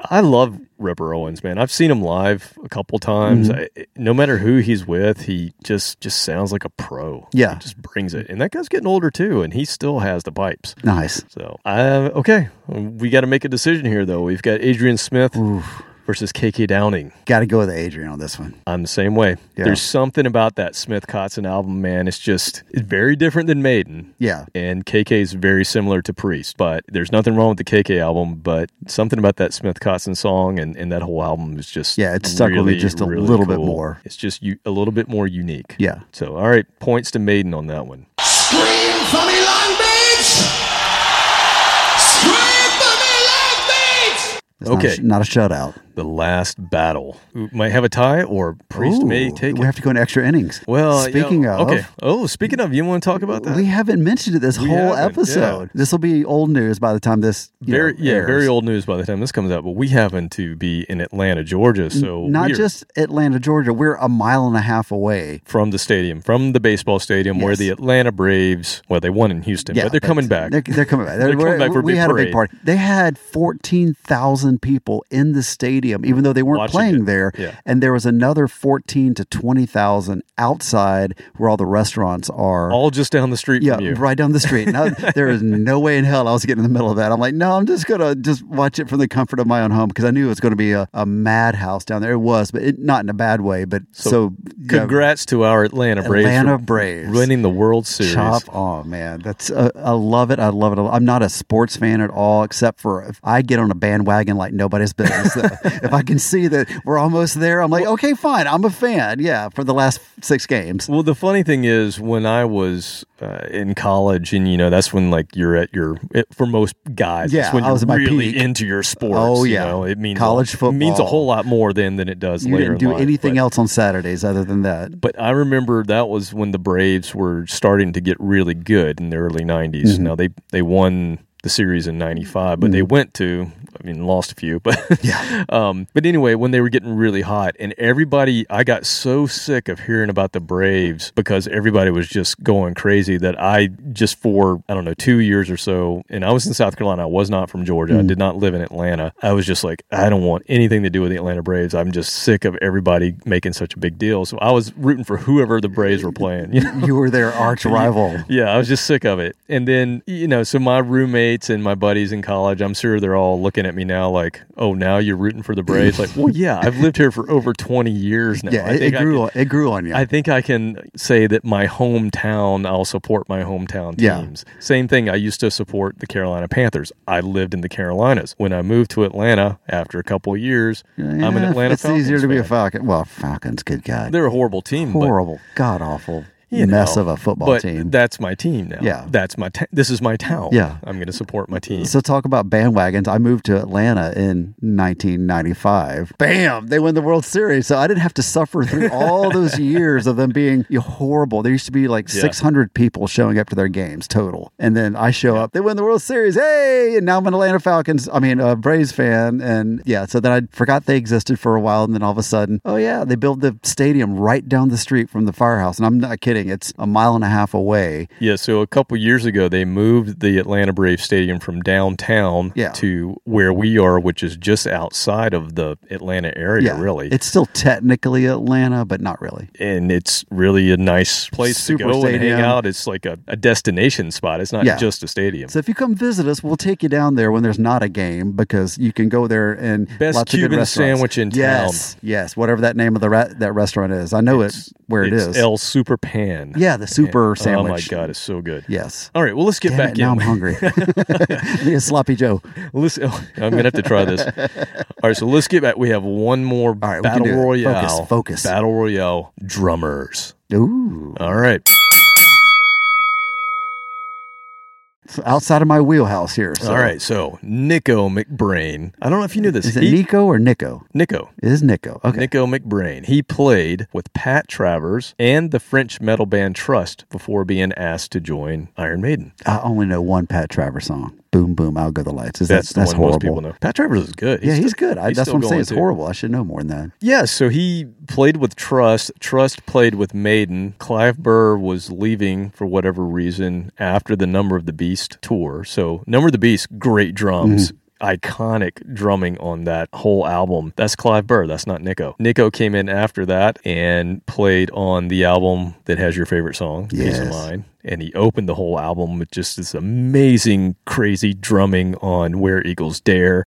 I love Ripper Owens, man. I've seen him live a couple times. Mm-hmm. I, no matter who he's with, he just, just sounds like a pro. Yeah. He just brings it. And that guy's getting older too, and he still has the pipes. Nice. So, uh, okay. We got to make a decision here, though. We've got Adrian Smith Oof. Versus K K Downing. Got to go with Adrian on this one. I'm the same way. Yeah. There's something about that Smith-Kotzen album, man. It's just it's very different than Maiden. Yeah. And K K is very similar to Priest, but there's nothing wrong with the K K album, but something about that Smith-Kotzen song and, and that whole album is just yeah, it's stuck really, with me just a really little cool. bit more. It's just u- a little bit more unique. Yeah. So, all right, points to Maiden on that one. Scream for me, Long Beach! It's okay. Not a, not a shutout. The last battle. We might have a tie or Priest Ooh, may take it. We have to go into extra innings. Well, speaking you know, of. Okay. Oh, speaking of, you want to talk about that? We haven't mentioned it this we whole episode. Yeah. This will be old news by the time this you very, know, Yeah, airs. Very old news by the time this comes out, but we happen to be in Atlanta, Georgia. So Not we're, just Atlanta, Georgia. We're a mile and a half away. From the stadium, from the baseball stadium yes. where the Atlanta Braves, well, they won in Houston, yeah, but they're coming back. They're, they're coming back. They're, they're coming back for a big parade. We had a big party. They had fourteen thousand people in the stadium, even though they weren't Watching playing it. There. Yeah. And there was another fourteen to twenty thousand outside, where all the restaurants are. All just down the street. Yeah, from you. Right down the street. Now, there is no way in hell I was getting in the middle of that. I'm like, no, I'm just gonna just watch it from the comfort of my own home because I knew it was going to be a, a madhouse down there. It was, but it, not in a bad way. But so, so congrats know, to our Atlanta Braves, Atlanta Braves, winning the World Series. Chop on, man! That's uh, I love it. I love it. I'm not a sports fan at all, except for if I get on a bandwagon. Like nobody's business. If I can see that we're almost there, I'm like, okay, fine. I'm a fan. Yeah, for the last six games. Well, the funny thing is, when I was uh, in college, and you know, that's when like you're at your it, for most guys, yeah, that's when I was you're really peak. Into your sports. Oh yeah, you know, it means college a, football it means a whole lot more then than it does. You later didn't do in life, anything but, else on Saturdays other than that. But I remember that was when the Braves were starting to get really good in the early nineties. Mm-hmm. Now they they won the series in ninety-five, but mm-hmm. they went to. I mean, lost a few, but yeah. um, but anyway, when they were getting really hot, and everybody, I got so sick of hearing about the Braves because everybody was just going crazy that I just for, I don't know, two years or so, and I was in South Carolina, I was not from Georgia, mm. I did not live in Atlanta. I was just like, I don't want anything to do with the Atlanta Braves. I'm just sick of everybody making such a big deal. So I was rooting for whoever the Braves were playing. You know? You were their arch rival. Yeah, I was just sick of it. And then, you know, so my roommates and my buddies in college, I'm sure they're all looking at me now like, oh, now you're rooting for the Braves? Like, well, yeah, I've lived here for over twenty years now. Yeah, I think it, grew, I can, it grew on you. I think I can say that my hometown, I'll support my hometown teams. Yeah. Same thing, I used to support the Carolina Panthers. I lived in the Carolinas. When I moved to Atlanta after a couple of years, yeah, I'm an Atlanta it's Falcons It's easier to fan. Be a Falcon. Well, Falcons, good God. They're a horrible team. Horrible. God-awful. You mess know, of a football but team. That's my team now. Yeah. That's my ta- this is my town. Yeah. I'm going to support my team. So talk about bandwagons. I moved to Atlanta in nineteen ninety-five. Bam! They win the World Series. So I didn't have to suffer through all those years of them being horrible. There used to be like yeah. six hundred people showing up to their games total. And then I show yeah. up. They win the World Series. Hey! And now I'm an Atlanta Falcons, I mean, a Braves fan. And yeah, so then I forgot they existed for a while. And then all of a sudden, oh yeah, they built the stadium right down the street from the firehouse. And I'm not kidding. kidding. It's a mile and a half away. Yeah, so a couple years ago, they moved the Atlanta Braves Stadium from downtown yeah. to where we are, which is just outside of the Atlanta area, yeah. really. It's still technically Atlanta, but not really. And it's really a nice place Super to go stadium. and hang out. It's like a, a destination spot. It's not yeah. just a stadium. So if you come visit us, we'll take you down there when there's not a game, because you can go there and Best lots Cuban of good restaurants. Sandwich in yes, town. Yes, whatever that name of the ra- that restaurant is. I know it's, it where it it's is. It's El Super Pan. Yeah, the Super and, Sandwich. Oh my God, it's so good. Yes. All right, well, let's get Damn back it, in. Now I'm hungry. I need a sloppy Joe. Listen, oh, I'm going to have to try this. All right, so let's get back. We have one more right, Battle Royale. Focus, focus. Battle Royale drummers. Ooh. All right. It's outside of my wheelhouse here. So. All right, so Nicko McBrain. I don't know if you knew this. Is it he, Nico or Nicko? Nicko. It is Nicko. Okay. Nicko McBrain. He played with Pat Travers and the French metal band Trust before being asked to join Iron Maiden. I only know one Pat Travers song. Boom, boom, out go the lights. Is that's that, the that's one horrible. Most people know. Pat Travers is good. He's yeah, he's still, good. I, he's that's what I'm saying. It's too. horrible. I should know more than that. Yeah, so he played with Trust. Trust played with Maiden. Clive Burr was leaving for whatever reason after the Number of the Beast tour. So Number of the Beast, great drums. Mm-hmm. Iconic drumming on that whole album. That's Clive Burr. That's not Nicko. Nicko came in after that and played on the album that has your favorite song, yes. Peace of Mind. And he opened the whole album with just this amazing, crazy drumming on Where Eagles Dare.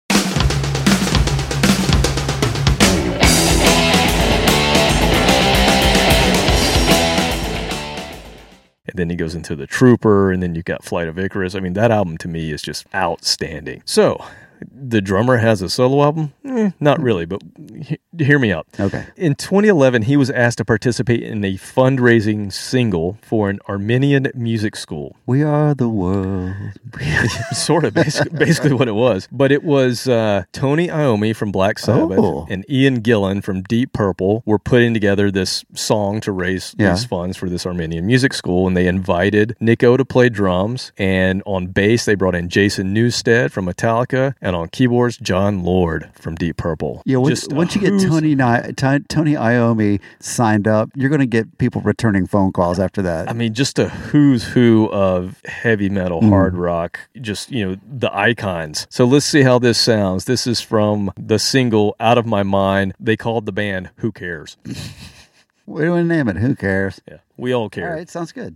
Then he goes into the Trooper, and then you've got Flight of Icarus. I mean, that album to me is just outstanding. So, the drummer has a solo album? Eh, not really, but he- hear me out. Okay. In twenty eleven, he was asked to participate in a fundraising single for an Armenian music school. We are the world. Sort of, basically, basically what it was. But it was uh, Tony Iommi from Black Sabbath oh. and Ian Gillan from Deep Purple were putting together this song to raise yeah. these funds for this Armenian music school, and they invited Nicko to play drums, and on bass, they brought in Jason Newsted from Metallica, and on keyboards, John Lord from Deep Purple. Yeah, once, Just, once you get Tony Tony Iommi signed up, you're going to get people returning phone calls after that. I mean, just a who's who of heavy metal, mm. hard rock, just, you know, the icons. So let's see how this sounds. This is from the single Out of My Mind. They called the band Who Cares. What do we name it? Who Cares? Yeah, we all care. All right, sounds good.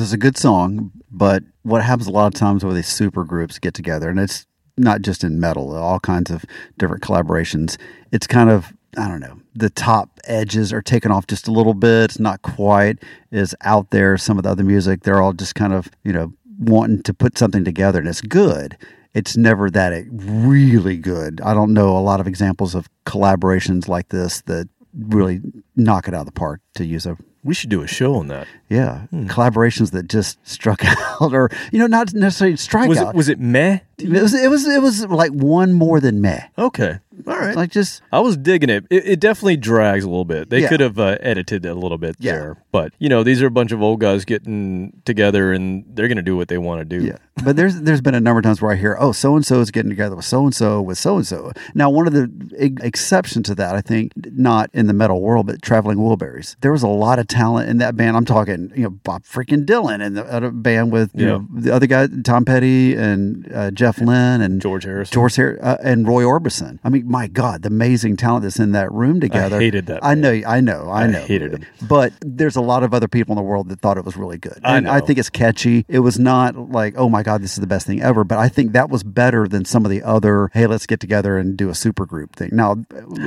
It's a good song, but what happens a lot of times where these super groups get together, and it's not just in metal, all kinds of different collaborations, it's kind of, I don't know, the top edges are taken off just a little bit. It's not quite as out there. Some of the other music, they're all just kind of, you know, wanting to put something together, and it's good. It's never that it really good. I don't know a lot of examples of collaborations like this that really knock it out of the park, to use a... We should do a show on that. Yeah. Hmm. Collaborations that just struck out, or, you know, not necessarily strike was out. It, was it meh? It was, it was It was like one more than meh. Okay. All right. Like just... I was digging it. It, it definitely drags a little bit. They yeah. could have uh, edited it a little bit yeah. there. But, you know, these are a bunch of old guys getting together, and they're going to do what they want to do. Yeah. But there's there's been a number of times where I hear, oh, so-and-so is getting together with so-and-so with so-and-so. Now, one of the exceptions to that, I think, not in the metal world, but Traveling Wilburys. There was a lot of talent in that band. I'm talking, you know, Bob freaking Dylan and the other band with, you yeah. know, the other guy, Tom Petty and uh, Jeff Lynne and George Harrison, George Har- uh, and Roy Orbison. I mean, my God, the amazing talent that's in that room together. I hated that. I know, I know, I know. I hated him. But there's a lot of other people in the world that thought it was really good. And I know. I think it's catchy. It was not like, oh my God, this is the best thing ever. But I think that was better than some of the other, hey, let's get together and do a super group thing. Now,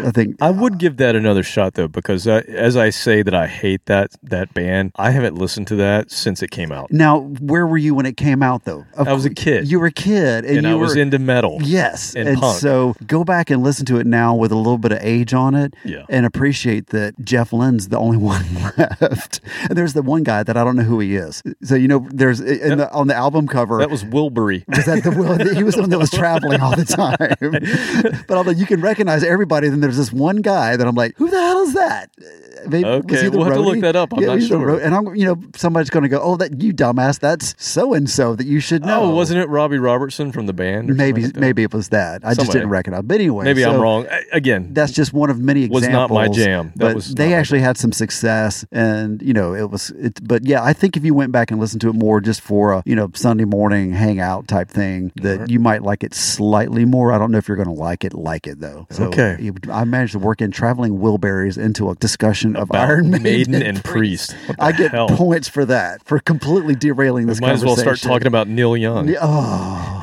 I think I would uh, give that another shot though, because I, as I say that I hate that that band, I haven't listened to that since it came out. Now, where were you when it came out though? Of I was a kid. You were a kid, and, and you I were, was into metal. Yes, and, and punk. So go back and listen to it now with a little bit of age on it, yeah. and appreciate that Jeff Lynne's the only one left. And there's the one guy that I don't know who he is. So you know, there's in that, the, on the album cover. That was Wilbury. Was that the Will? He was the one that was traveling all the time. But although you can recognize everybody, then there's this one guy that I'm like, who the hell is that? Maybe, okay, we'll roadie? Have to look that up. I'm yeah, not sure. And I'm, you know, somebody's going to go, oh, that you dumbass, that's so and so that you should know. Oh, wasn't it Robbie Robertson from The Band? Maybe, like maybe it was that. I somebody. Just didn't recognize. But anyway, maybe so I'm wrong. I, again, that's just one of many examples. Was not my jam. That but was they actually had some success, and you know, it was. It, but yeah, I think if you went back and listened to it more, just for a, you know, Sunday morning hangout type thing, that right. you might like it slightly more. I don't know if you're going to like it. Like it though. So okay. I managed to work in Traveling Wilburys into a discussion of about Iron Maiden, Maiden and, and Priest. Priest. I get hell? points for that, for completely derailing this conversation. Might as well start talking about Neil Young. Oh.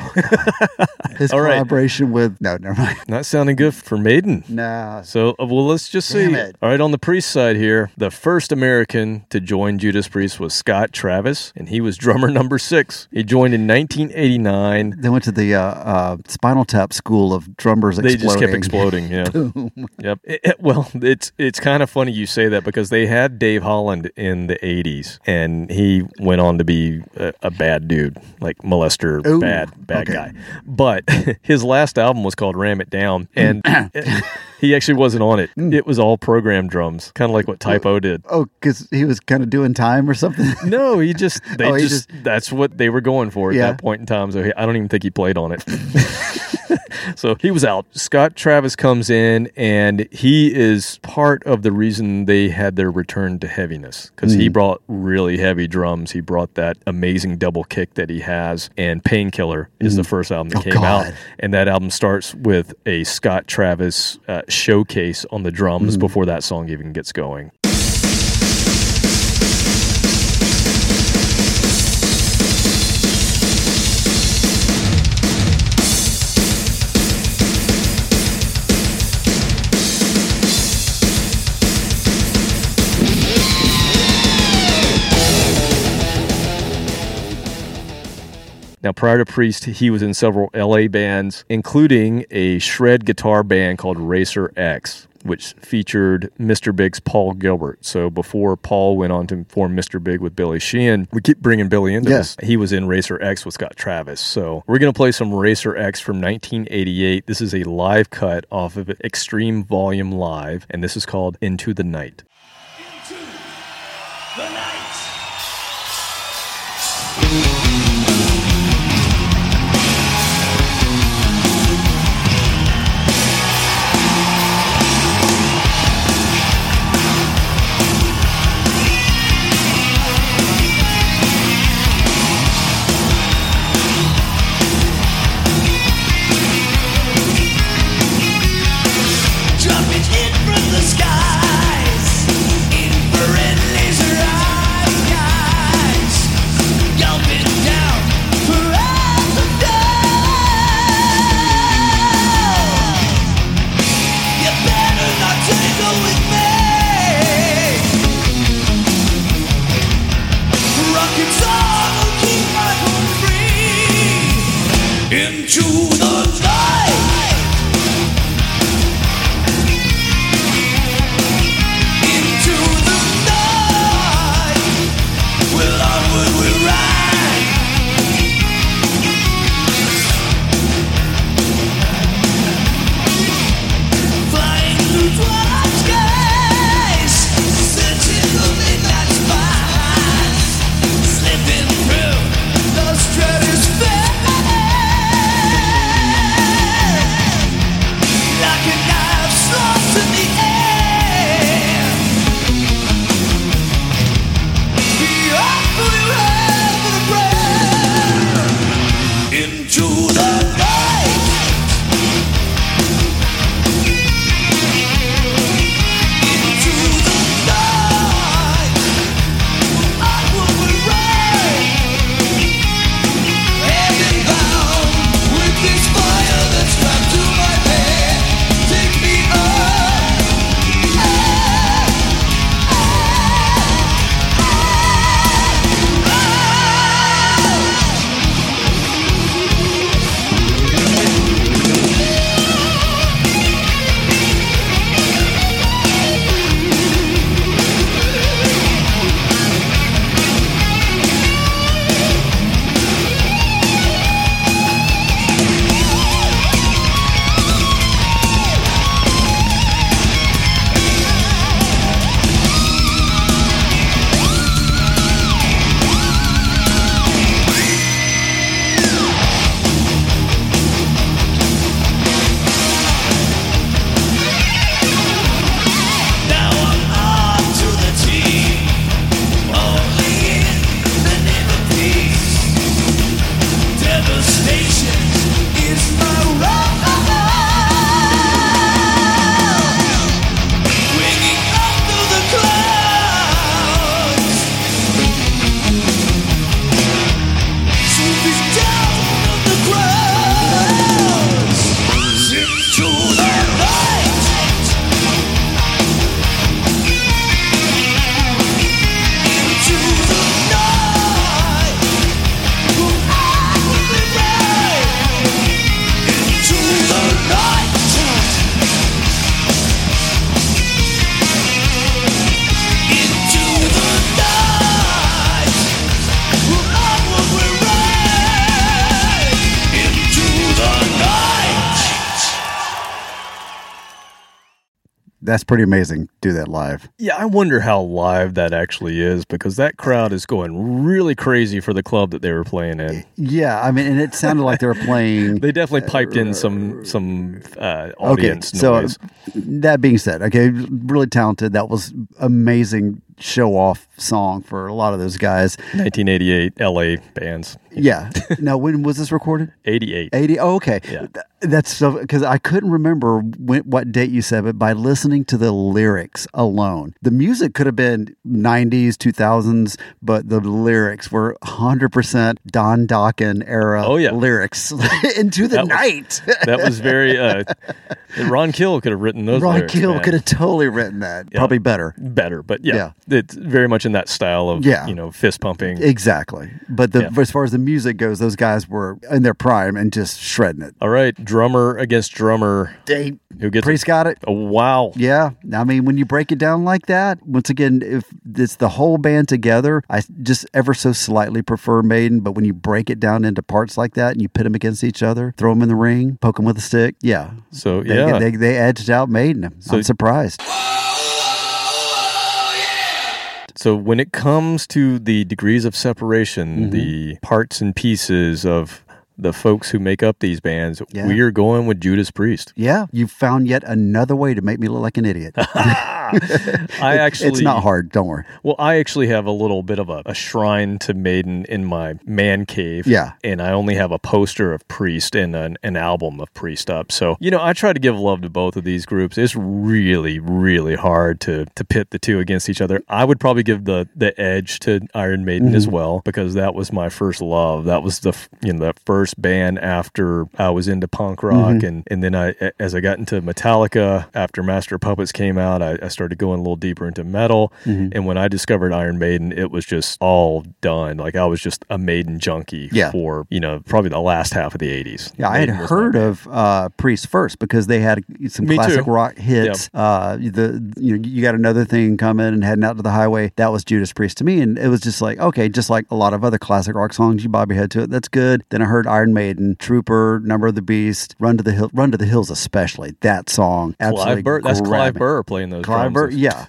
His all collaboration right. with... No, never mind. Not sounding good for Maiden. Nah. So, well, let's just see. All right, on the Priest side here, the first American to join Judas Priest was Scott Travis, and he was drummer number six. He joined in nineteen eighty-nine. They went to the uh, uh, Spinal Tap school of drummers exploding. They just kept exploding, yeah. Boom. Yep. It, it, well, it's, it's kind of funny you say that, because they had Dave Holland in the eighties, and he went on to be a, a bad dude, like molester, Ooh, bad, bad okay. guy. But his last album was called Ram It Down, and it, he actually wasn't on it. It was all programmed drums, kind of like what Typo did. Oh, because he was kind of doing time or something? No, he just, they oh, he just, just, that's what they were going for at yeah. that point in time, so he, I don't even think he played on it. So he was out. Scott Travis comes in, and he is part of the reason they had their return to heaviness, because mm. he brought really heavy drums. He brought that amazing double kick that he has, and Painkiller is mm. the first album that oh, came God. out, and that album starts with a Scott Travis uh, showcase on the drums mm. before that song even gets going. Now, prior to Priest, he was in several L A bands, including a shred guitar band called Racer X, which featured Mister Big's Paul Gilbert. So before Paul went on to form Mister Big with Billy Sheehan, we keep bringing Billy into yes. this. He was in Racer X with Scott Travis. So we're going to play some Racer X from nineteen eighty-eight. This is a live cut off of Extreme Volume Live, and this is called Into the Night. Into the Night. Skies, infrared laser eyes, guys. That's pretty amazing. Do that live. Yeah, I wonder how live that actually is, because that crowd is going really crazy for the club that they were playing in. Yeah, I mean, and it sounded like they were playing... They definitely piped in some some uh, audience okay, so noise. That being said, okay, really talented. That was amazing show-off song for a lot of those guys. nineteen eighty-eight L A bands. Yeah. Now, when was this recorded? eighty-eight eighty Oh, okay. Yeah. That's so... Because I couldn't remember when, what date you said, but by listening to the lyrics alone, the music could have been nineties, two thousands, but the lyrics were one hundred percent Don Dokken era oh, yeah. lyrics into the that night. Was, that was very... Uh, Ron Kill could have written those Ron lyrics. Ron Kill man. could have totally written that. Yeah. Probably better. Better, but yeah. yeah. It's very much in that style of, yeah. you know, fist pumping. Exactly. But the, yeah. as far as the music goes, those guys were in their prime and just shredding it. All right. Drummer against drummer. They, who gets Priest it? got it. Oh, wow. Yeah. I mean, when you break it down like that, once again, if it's the whole band together, I just ever so slightly prefer Maiden. But when you break it down into parts like that and you pit them against each other, throw them in the ring, poke them with a stick. Yeah. So, they, yeah. They, they, they edged out Maiden. So, I'm surprised. So when it comes to the degrees of separation, mm-hmm. the parts and pieces of the folks who make up these bands, yeah. we are going with Judas Priest. Yeah. You found yet another way to make me look like an idiot. I actually, it's not hard. Don't worry. Well, I actually have a little bit of a, a shrine to Maiden in my man cave. Yeah. And I only have a poster of Priest and an, an album of Priest up. So, you know, I try to give love to both of these groups. It's really, really hard to, to pit the two against each other. I would probably give the, the edge to Iron Maiden mm-hmm. as well, because that was my first love. That was the, you know, the first band after I was into punk rock. Mm-hmm. And, and then I, as I got into Metallica, after Master of Puppets came out, I, I started going a little deeper into metal. Mm-hmm. And when I discovered Iron Maiden, it was just all done. Like, I was just a Maiden junkie yeah. for, you know, probably the last half of the eighties. Yeah, Maiden I had heard of uh, Priest first because they had some Me classic too. rock hits. Yeah. Uh, the you know, you got Another Thing Coming and Heading Out to the Highway. That was Judas Priest to me. And it was just like, okay, just like a lot of other classic rock songs, you bob your head to it. That's good. Then I heard Iron Maiden, Trooper, Number of the Beast, Run to the Hill, Run to the Hills especially. That song. Absolutely Clive Burr, that's Clive Burr playing those Clive Burr, yeah.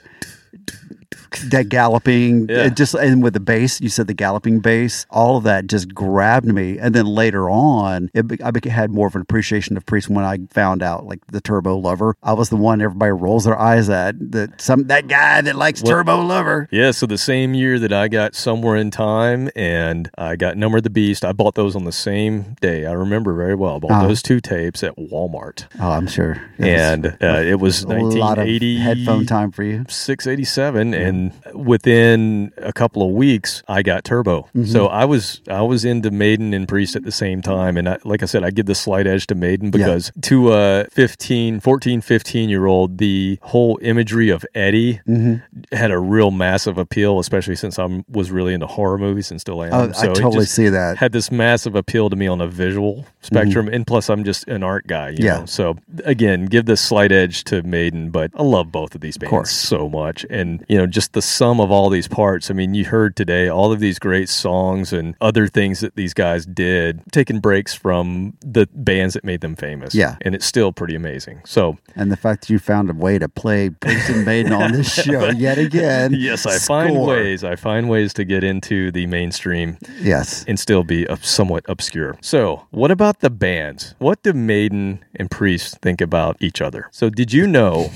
That galloping, yeah. just and with the bass, you said the galloping bass, all of that just grabbed me. And then later on, it, I had more of an appreciation of Priest when I found out, like, the Turbo Lover. I was the one everybody rolls their eyes at, that some that guy that likes well, Turbo Lover. Yeah, so the same year that I got Somewhere in Time and I got Number of the Beast, I bought those on the same day. I remember very well. I bought uh-huh. those two tapes at Walmart. Oh, I'm sure. It and was, uh, it was a nineteen eighty. Lot of headphone time for you. six eighty-seven yeah. and within a couple of weeks, I got Turbo. Mm-hmm. So I was I was into Maiden and Priest at the same time. And I, like I said, I give the slight edge to Maiden because yeah. to a fifteen, fourteen, fifteen-year-old, the whole imagery of Eddie mm-hmm. had a real massive appeal, especially since I was really into horror movies and still am. Oh, so I totally see that. Had this massive appeal to me on a visual spectrum. Mm-hmm. And plus, I'm just an art guy. You yeah. know? So again, give the slight edge to Maiden, but I love both of these bands of so much. And, you know, just the sum of all these parts. I mean, you heard today all of these great songs and other things that these guys did, taking breaks from the bands that made them famous. Yeah. And it's still pretty amazing. So, and the fact that you found a way to play Priest and Maiden on this show yet again. Yes, I Score. find ways. I find ways to get into the mainstream. Yes. And still be somewhat obscure. So, what about the bands? What do Maiden and Priest think about each other? So, did you know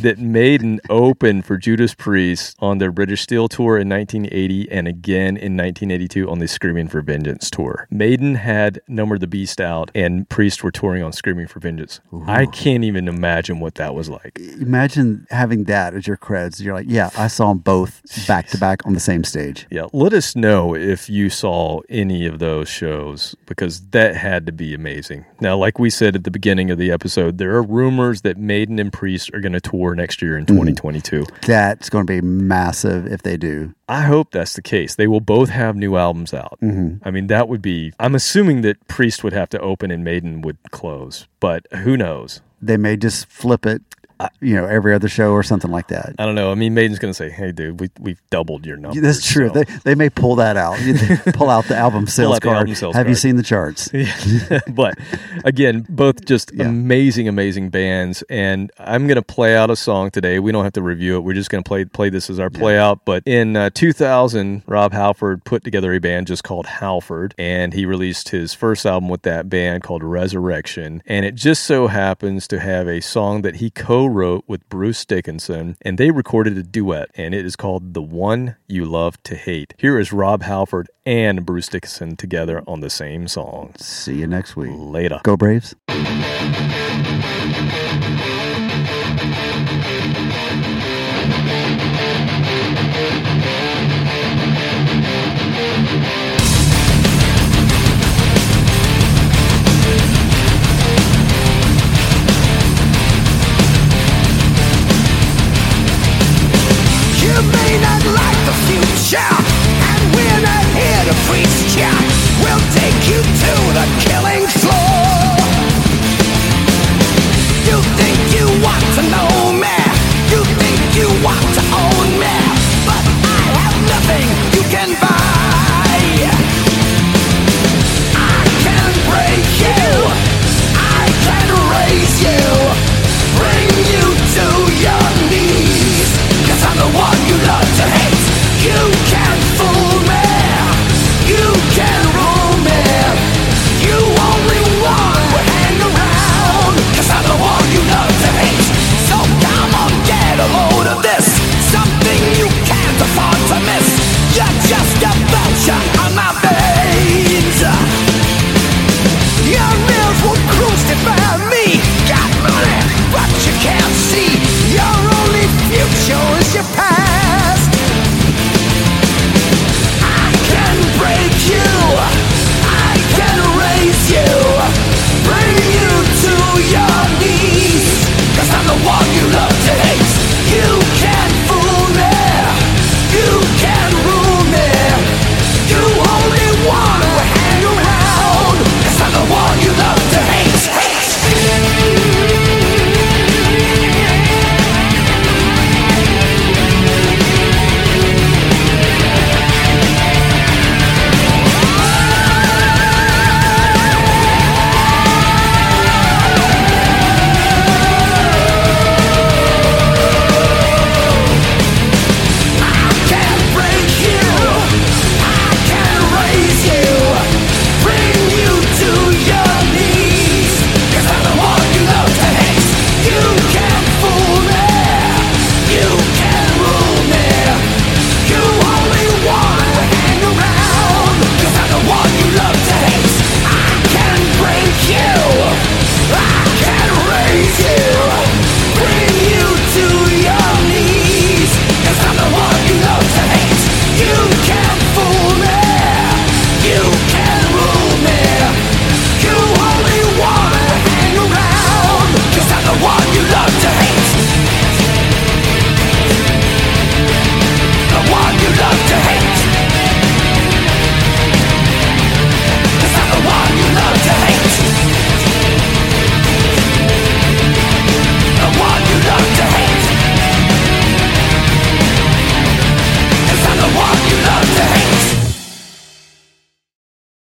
that Maiden opened for Judas Priest on their British Steel Tour in nineteen eighty and again in nineteen eighty-two on the Screaming for Vengeance Tour? Maiden had Number of the Beast out and Priest were touring on Screaming for Vengeance. Ooh. I can't even imagine what that was like. Imagine having that as your creds. You're like, yeah, I saw them both back to back on the same stage. Yeah, let us know if you saw any of those shows because that had to be amazing. Now, like we said at the beginning of the episode, there are rumors that Maiden and Priest are going to tour next year in twenty twenty-two. Mm. That's going to be massive if they do. I hope that's the case. They will both have new albums out. Mm-hmm. I mean, that would be... I'm assuming that Priest would have to open and Maiden would close, but who knows? They may just flip it. you know, every other show or something like that. I don't know. I mean, Maiden's going to say, hey, dude, we, we've doubled your numbers. That's true. So. They they may pull that out. Pull out the album sales card. Album sales Have card. You seen the charts? Yeah. But, again, both just yeah. amazing, amazing bands. And I'm going to play out a song today. We don't have to review it. We're just going to play play this as our play yeah. out. But in uh, two thousand, Rob Halford put together a band just called Halford. And he released his first album with that band called Resurrection. And it just so happens to have a song that he co-wrote with Bruce Dickinson, and they recorded a duet, and it is called The One You Love to Hate. Here is Rob Halford and Bruce Dickinson together on the same song. See you next week. Later. Go Braves.